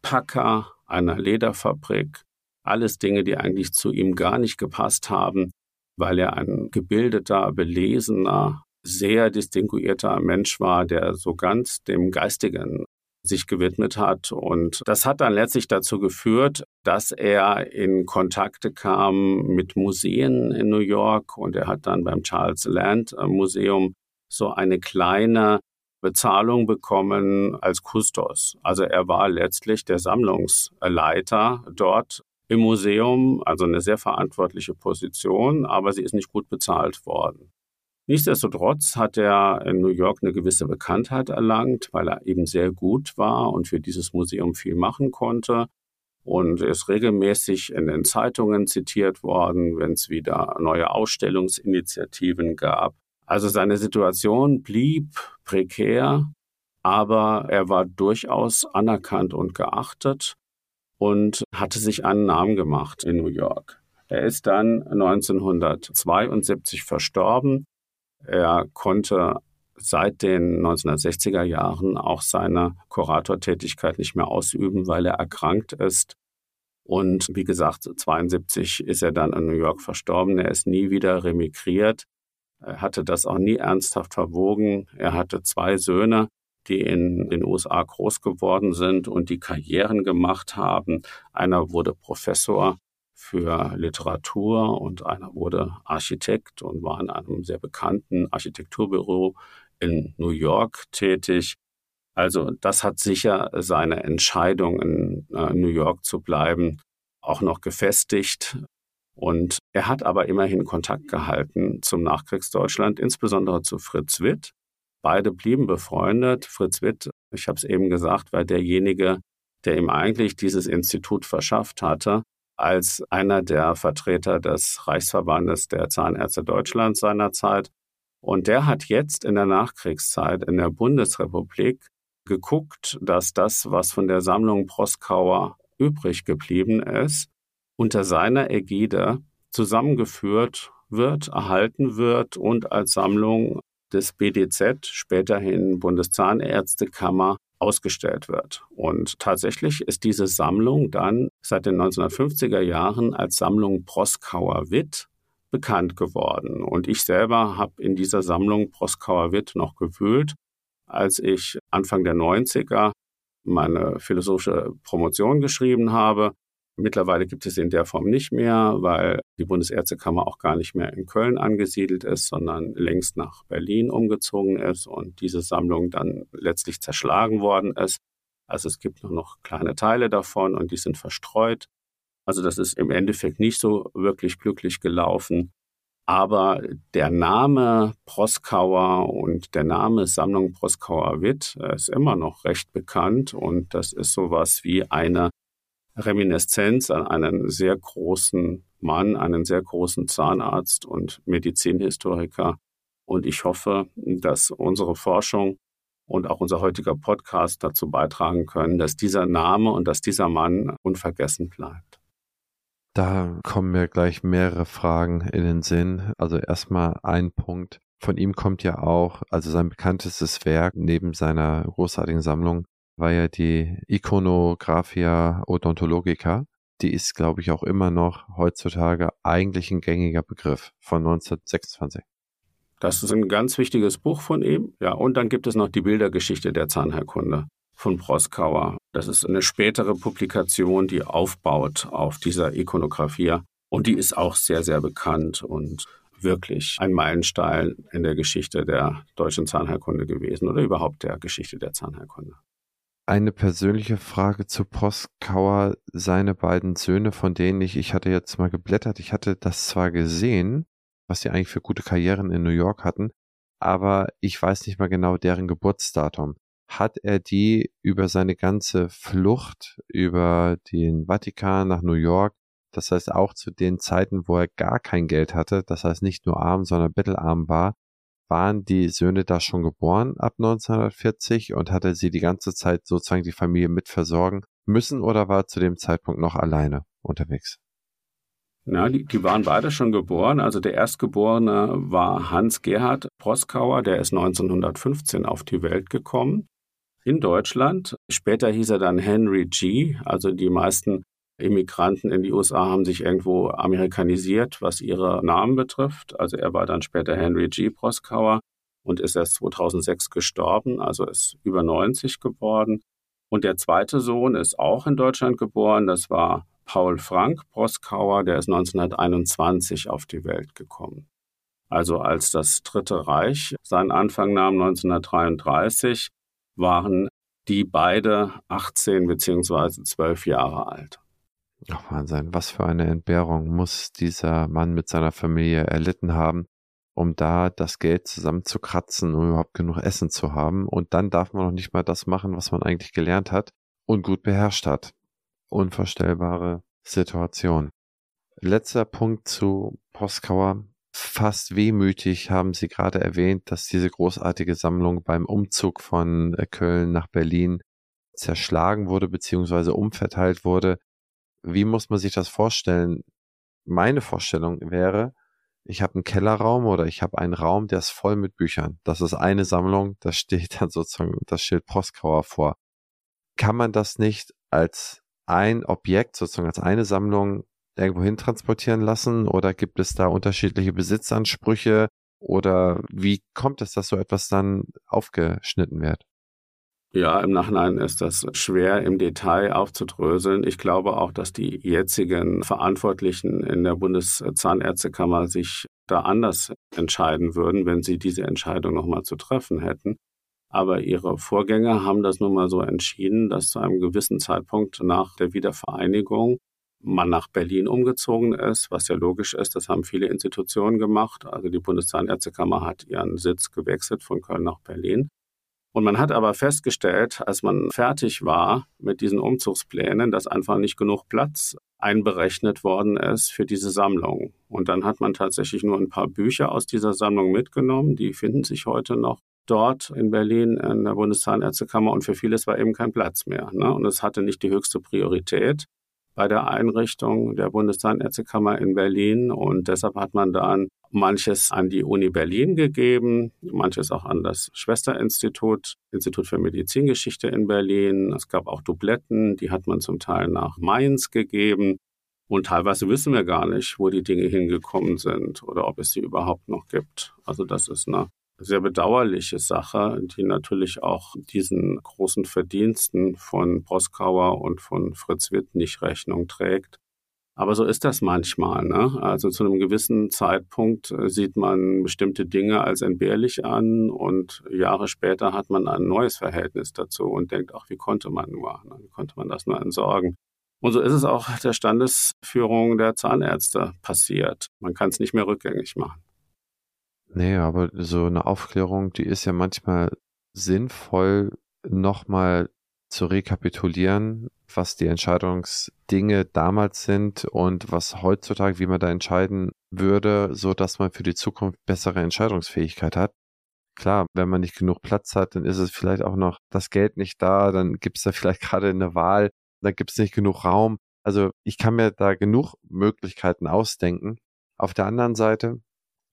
Packer einer Lederfabrik. Alles Dinge, die eigentlich zu ihm gar nicht gepasst haben, weil er ein gebildeter, belesener, sehr distinguierter Mensch war, der so ganz dem Geistigen sich gewidmet hat. Und das hat dann letztlich dazu geführt, dass er in Kontakte kam mit Museen in New York und er hat dann beim Charles Land Museum so eine kleine Bezahlung bekommen als Kustos. Also er war letztlich der Sammlungsleiter dort im Museum, also eine sehr verantwortliche Position, aber sie ist nicht gut bezahlt worden. Nichtsdestotrotz hat er in New York eine gewisse Bekanntheit erlangt, weil er eben sehr gut war und für dieses Museum viel machen konnte und ist regelmäßig in den Zeitungen zitiert worden, wenn es wieder neue Ausstellungsinitiativen gab. Also seine Situation blieb prekär, aber er war durchaus anerkannt und geachtet und hatte sich einen Namen gemacht in New York. Er ist dann neunzehnhundertzweiundsiebzig verstorben. Er konnte seit den neunzehnhundertsechziger Jahren auch seine Kuratortätigkeit nicht mehr ausüben, weil er erkrankt ist. Und wie gesagt, neunzehnhundertzweiundsiebzig ist er dann in New York verstorben. Er ist nie wieder remigriert. Er hatte das auch nie ernsthaft verwogen. Er hatte zwei Söhne, die in den U S A groß geworden sind und die Karrieren gemacht haben. Einer wurde Professor für Literatur und einer wurde Architekt und war in einem sehr bekannten Architekturbüro in New York tätig. Also das hat sicher seine Entscheidung, in New York zu bleiben, auch noch gefestigt. Und er hat aber immerhin Kontakt gehalten zum Nachkriegsdeutschland, insbesondere zu Fritz Witt. Beide blieben befreundet. Fritz Witt, ich habe es eben gesagt, war derjenige, der ihm eigentlich dieses Institut verschafft hatte, als einer der Vertreter des Reichsverbandes der Zahnärzte Deutschlands seinerzeit. Und der hat jetzt in der Nachkriegszeit in der Bundesrepublik geguckt, dass das, was von der Sammlung Proskauer übrig geblieben ist, unter seiner Ägide zusammengeführt wird, erhalten wird und als Sammlung des B D Z, späterhin Bundeszahnärztekammer, ausgestellt wird. Und tatsächlich ist diese Sammlung dann seit den neunzehnhundertfünfziger Jahren als Sammlung Proskauer Witt bekannt geworden. Und ich selber habe in dieser Sammlung Proskauer Witt noch gewühlt, als ich Anfang der neunziger meine philosophische Promotion geschrieben habe. Mittlerweile gibt es sie in der Form nicht mehr, weil die Bundesärztekammer auch gar nicht mehr in Köln angesiedelt ist, sondern längst nach Berlin umgezogen ist und diese Sammlung dann letztlich zerschlagen worden ist. Also es gibt nur noch kleine Teile davon und die sind verstreut. Also das ist im Endeffekt nicht so wirklich glücklich gelaufen. Aber der Name Proskauer und der Name Sammlung Proskauer Witt ist immer noch recht bekannt und das ist sowas wie eine Reminiszenz an einen sehr großen Mann, einen sehr großen Zahnarzt und Medizinhistoriker. Und ich hoffe, dass unsere Forschung und auch unser heutiger Podcast dazu beitragen können, dass dieser Name und dass dieser Mann unvergessen bleibt. Da kommen mir gleich mehrere Fragen in den Sinn. Also erstmal ein Punkt. Von ihm kommt ja auch, also sein bekanntestes Werk neben seiner großartigen Sammlung, war ja die Ikonographia Odontologica. Die ist, glaube ich, auch immer noch heutzutage eigentlich ein gängiger Begriff von neunzehnhundertsechsundzwanzig. Das ist ein ganz wichtiges Buch von ihm. Ja, und dann gibt es noch die Bildergeschichte der Zahnheilkunde von Proskauer. Das ist eine spätere Publikation, die aufbaut auf dieser Ikonographia. Und die ist auch sehr, sehr bekannt und wirklich ein Meilenstein in der Geschichte der deutschen Zahnheilkunde gewesen oder überhaupt der Geschichte der Zahnheilkunde. Eine persönliche Frage zu Proskauer, seine beiden Söhne, von denen ich, ich hatte jetzt mal geblättert, ich hatte das zwar gesehen, was die eigentlich für gute Karrieren in New York hatten, aber ich weiß nicht mal genau deren Geburtsdatum. Hat er die über seine ganze Flucht über den Vatikan nach New York, das heißt auch zu den Zeiten, wo er gar kein Geld hatte, das heißt nicht nur arm, sondern bettelarm war, waren die Söhne da schon geboren ab neunzehnhundertvierzig und hatte sie die ganze Zeit sozusagen die Familie mitversorgen müssen oder war zu dem Zeitpunkt noch alleine unterwegs? Na, die, die waren beide schon geboren. Also der Erstgeborene war Hans-Gerhard Proskauer, der ist neunzehnhundertfünfzehn auf die Welt gekommen in Deutschland. Später hieß er dann Henry G. Also die meisten Immigranten in die U S A haben sich irgendwo amerikanisiert, was ihre Namen betrifft. Also er war dann später Henry G. Proskauer und ist erst zweitausendsechs gestorben, also ist über neunzig geworden. Und der zweite Sohn ist auch in Deutschland geboren, das war Paul Frank Proskauer, der ist neunzehnhunderteinundzwanzig auf die Welt gekommen. Also als das Dritte Reich seinen Anfang nahm, neunzehnhundertdreiunddreißig, waren die beide achtzehn bzw. zwölf Jahre alt. Ach Wahnsinn, was für eine Entbehrung muss dieser Mann mit seiner Familie erlitten haben, um da das Geld zusammenzukratzen, um überhaupt genug Essen zu haben. Und dann darf man noch nicht mal das machen, was man eigentlich gelernt hat und gut beherrscht hat. Unvorstellbare Situation. Letzter Punkt zu Proskauer. Fast wehmütig haben Sie gerade erwähnt, dass diese großartige Sammlung beim Umzug von Köln nach Berlin zerschlagen wurde bzw. umverteilt wurde. Wie muss man sich das vorstellen? Meine Vorstellung wäre, ich habe einen Kellerraum oder ich habe einen Raum, der ist voll mit Büchern. Das ist eine Sammlung, da steht dann sozusagen das Schild Proskauer vor. Kann man das nicht als ein Objekt, sozusagen als eine Sammlung irgendwo hin transportieren lassen oder gibt es da unterschiedliche Besitzansprüche oder wie kommt es, dass so etwas dann aufgeschnitten wird? Ja, im Nachhinein ist das schwer im Detail aufzudröseln. Ich glaube auch, dass die jetzigen Verantwortlichen in der Bundeszahnärztekammer sich da anders entscheiden würden, wenn sie diese Entscheidung nochmal zu treffen hätten. Aber ihre Vorgänger haben das nun mal so entschieden, dass zu einem gewissen Zeitpunkt nach der Wiedervereinigung man nach Berlin umgezogen ist, was ja logisch ist. Das haben viele Institutionen gemacht. Also die Bundeszahnärztekammer hat ihren Sitz gewechselt von Köln nach Berlin. Und man hat aber festgestellt, als man fertig war mit diesen Umzugsplänen, dass einfach nicht genug Platz einberechnet worden ist für diese Sammlung. Und dann hat man tatsächlich nur ein paar Bücher aus dieser Sammlung mitgenommen. Die finden sich heute noch dort in Berlin in der Bundeszahnärztekammer. Und für vieles war eben kein Platz mehr, ne? Und es hatte nicht die höchste Priorität bei der Einrichtung der Bundeszahnärztekammer in Berlin. Und deshalb hat man dann manches an die Uni Berlin gegeben, manches auch an das Schwesterinstitut, Institut für Medizingeschichte in Berlin. Es gab auch Dubletten, die hat man zum Teil nach Mainz gegeben. Und teilweise wissen wir gar nicht, wo die Dinge hingekommen sind oder ob es sie überhaupt noch gibt. Also das ist eine sehr bedauerliche Sache, die natürlich auch diesen großen Verdiensten von Proskauer und von Fritz Witt nicht Rechnung trägt. Aber so ist das manchmal, ne? Also zu einem gewissen Zeitpunkt sieht man bestimmte Dinge als entbehrlich an und Jahre später hat man ein neues Verhältnis dazu und denkt, ach, wie konnte man nur, ne? Wie konnte man das nur entsorgen? Und so ist es auch der Standesführung der Zahnärzte passiert. Man kann es nicht mehr rückgängig machen. Nee, aber so eine Aufklärung, die ist ja manchmal sinnvoll, nochmal zu rekapitulieren, was die Entscheidungsdinge damals sind und was heutzutage, wie man da entscheiden würde, so dass man für die Zukunft bessere Entscheidungsfähigkeit hat. Klar, wenn man nicht genug Platz hat, dann ist es vielleicht auch noch das Geld nicht da, dann gibt es da vielleicht gerade eine Wahl, dann gibt es nicht genug Raum. Also ich kann mir da genug Möglichkeiten ausdenken. Auf der anderen Seite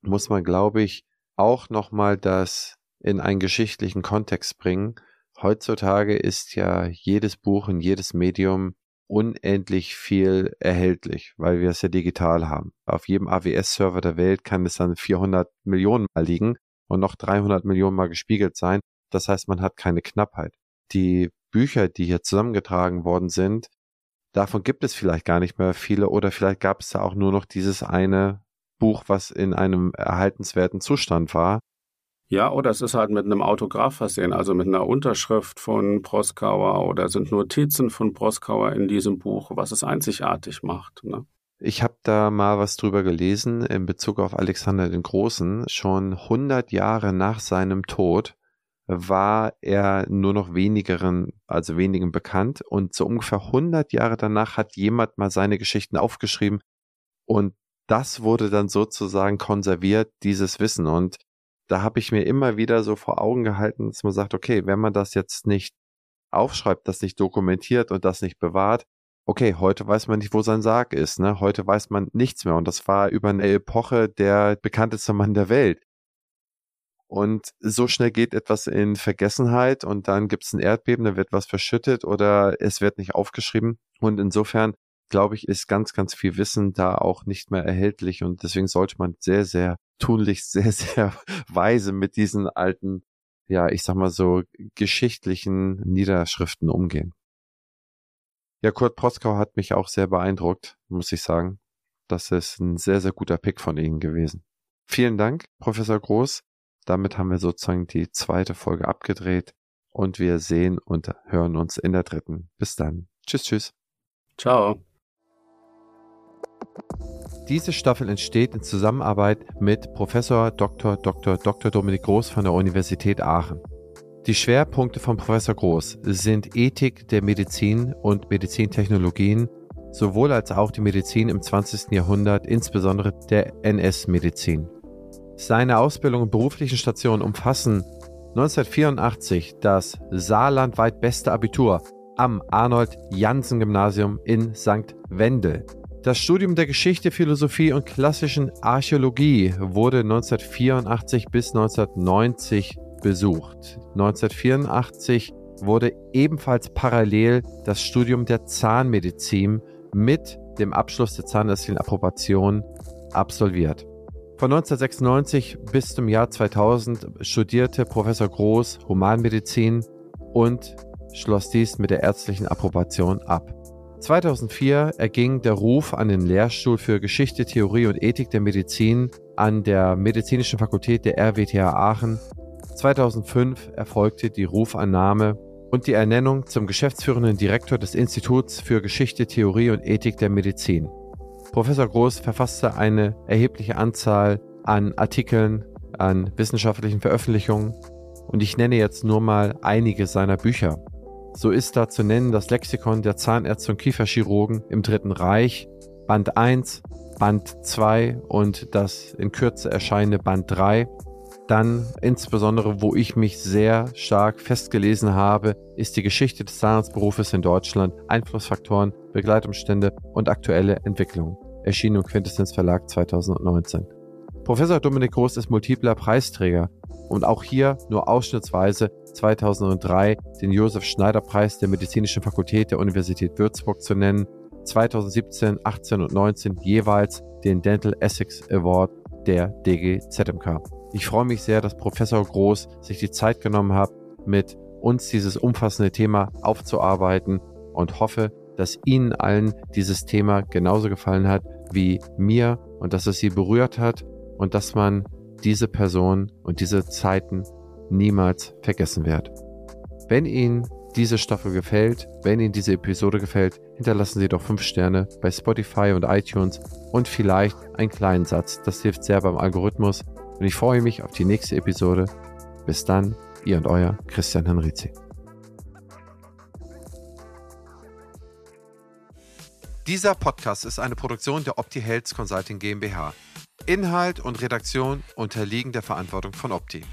muss man, glaube ich, auch nochmal das in einen geschichtlichen Kontext bringen. Heutzutage ist ja jedes Buch in jedes Medium unendlich viel erhältlich, weil wir es ja digital haben. Auf jedem A W S-Server der Welt kann es dann vierhundert Millionen Mal liegen und noch dreihundert Millionen Mal gespiegelt sein. Das heißt, man hat keine Knappheit. Die Bücher, die hier zusammengetragen worden sind, davon gibt es vielleicht gar nicht mehr viele oder vielleicht gab es da auch nur noch dieses eine Buch, was in einem erhaltenswerten Zustand war. Ja, oder es ist halt mit einem Autograph versehen, also mit einer Unterschrift von Proskauer oder sind Notizen von Proskauer in diesem Buch, was es einzigartig macht, ne? Ich habe da mal was drüber gelesen in Bezug auf Alexander den Großen. Schon hundert Jahre nach seinem Tod war er nur noch wenigeren, also wenigen bekannt und so ungefähr hundert Jahre danach hat jemand mal seine Geschichten aufgeschrieben und das wurde dann sozusagen konserviert, dieses Wissen. Und da habe ich mir immer wieder so vor Augen gehalten, dass man sagt, okay, wenn man das jetzt nicht aufschreibt, das nicht dokumentiert und das nicht bewahrt, okay, heute weiß man nicht, wo sein Sarg ist, ne? Heute weiß man nichts mehr. Und das war über eine Epoche der bekannteste Mann der Welt. Und so schnell geht etwas in Vergessenheit und dann gibt es ein Erdbeben, dann wird was verschüttet oder es wird nicht aufgeschrieben. Und insofern glaube ich, ist ganz, ganz viel Wissen da auch nicht mehr erhältlich und deswegen sollte man sehr, sehr tunlichst, sehr, sehr weise mit diesen alten, ja, ich sag mal so, geschichtlichen Niederschriften umgehen. Ja, Curt Proskauer hat mich auch sehr beeindruckt, muss ich sagen. Das ist ein sehr, sehr guter Pick von Ihnen gewesen. Vielen Dank, Professor Groß. Damit haben wir sozusagen die zweite Folge abgedreht und wir sehen und hören uns in der dritten. Bis dann. Tschüss, tschüss. Ciao. Diese Staffel entsteht in Zusammenarbeit mit Professor Doktor Doktor Doktor Dominik Groß von der Universität Aachen. Die Schwerpunkte von Professor Groß sind Ethik der Medizin und Medizintechnologien, sowohl als auch die Medizin im zwanzigsten Jahrhundert, insbesondere der N S-Medizin. Seine Ausbildung und beruflichen Stationen umfassen neunzehnhundertvierundachtzig das saarlandweit beste Abitur am Arnold-Jansen-Gymnasium in Sankt Wendel. Das Studium der Geschichte, Philosophie und klassischen Archäologie wurde neunzehnhundertvierundachtzig bis neunzehnhundertneunzig besucht. neunzehnhundertvierundachtzig wurde ebenfalls parallel das Studium der Zahnmedizin mit dem Abschluss der zahnärztlichen Approbation absolviert. Von neunzehnhundertsechsundneunzig bis zum Jahr zweitausend studierte Professor Groß Humanmedizin, und schloss dies mit der ärztlichen Approbation ab. zweitausendvier erging der Ruf an den Lehrstuhl für Geschichte, Theorie und Ethik der Medizin an der Medizinischen Fakultät der R W T H Aachen. zweitausendfünf erfolgte die Rufannahme und die Ernennung zum geschäftsführenden Direktor des Instituts für Geschichte, Theorie und Ethik der Medizin. Professor Groß verfasste eine erhebliche Anzahl an Artikeln, an wissenschaftlichen Veröffentlichungen und ich nenne jetzt nur mal einige seiner Bücher. So ist da zu nennen das Lexikon der Zahnärzte und Kieferchirurgen im Dritten Reich, Band eins, Band zwei und das in Kürze erscheinende Band drei. Dann insbesondere, wo ich mich sehr stark festgelesen habe, ist die Geschichte des Zahnarztberufes in Deutschland, Einflussfaktoren, Begleitumstände und aktuelle Entwicklungen. Erschienen im Quintessenz Verlag zweitausendneunzehn. Professor Dominik Groß ist multipler Preisträger und auch hier nur ausschnittsweise zweitausenddrei den Josef-Schneider-Preis der Medizinischen Fakultät der Universität Würzburg zu nennen, zweitausendsiebzehn, achtzehn und neunzehn jeweils den Dental Ethics Award der D G Z M K. Ich freue mich sehr, dass Professor Groß sich die Zeit genommen hat, mit uns dieses umfassende Thema aufzuarbeiten und hoffe, dass Ihnen allen dieses Thema genauso gefallen hat wie mir und dass es Sie berührt hat und dass man diese Person und diese Zeiten niemals vergessen wird. Wenn Ihnen diese Staffel gefällt, wenn Ihnen diese Episode gefällt, hinterlassen Sie doch fünf Sterne bei Spotify und iTunes und vielleicht einen kleinen Satz. Das hilft sehr beim Algorithmus. Und ich freue mich auf die nächste Episode. Bis dann, Ihr und Euer Christian Henrici. Dieser Podcast ist eine Produktion der Opti Health Consulting GmbH. Inhalt und Redaktion unterliegen der Verantwortung von Opti.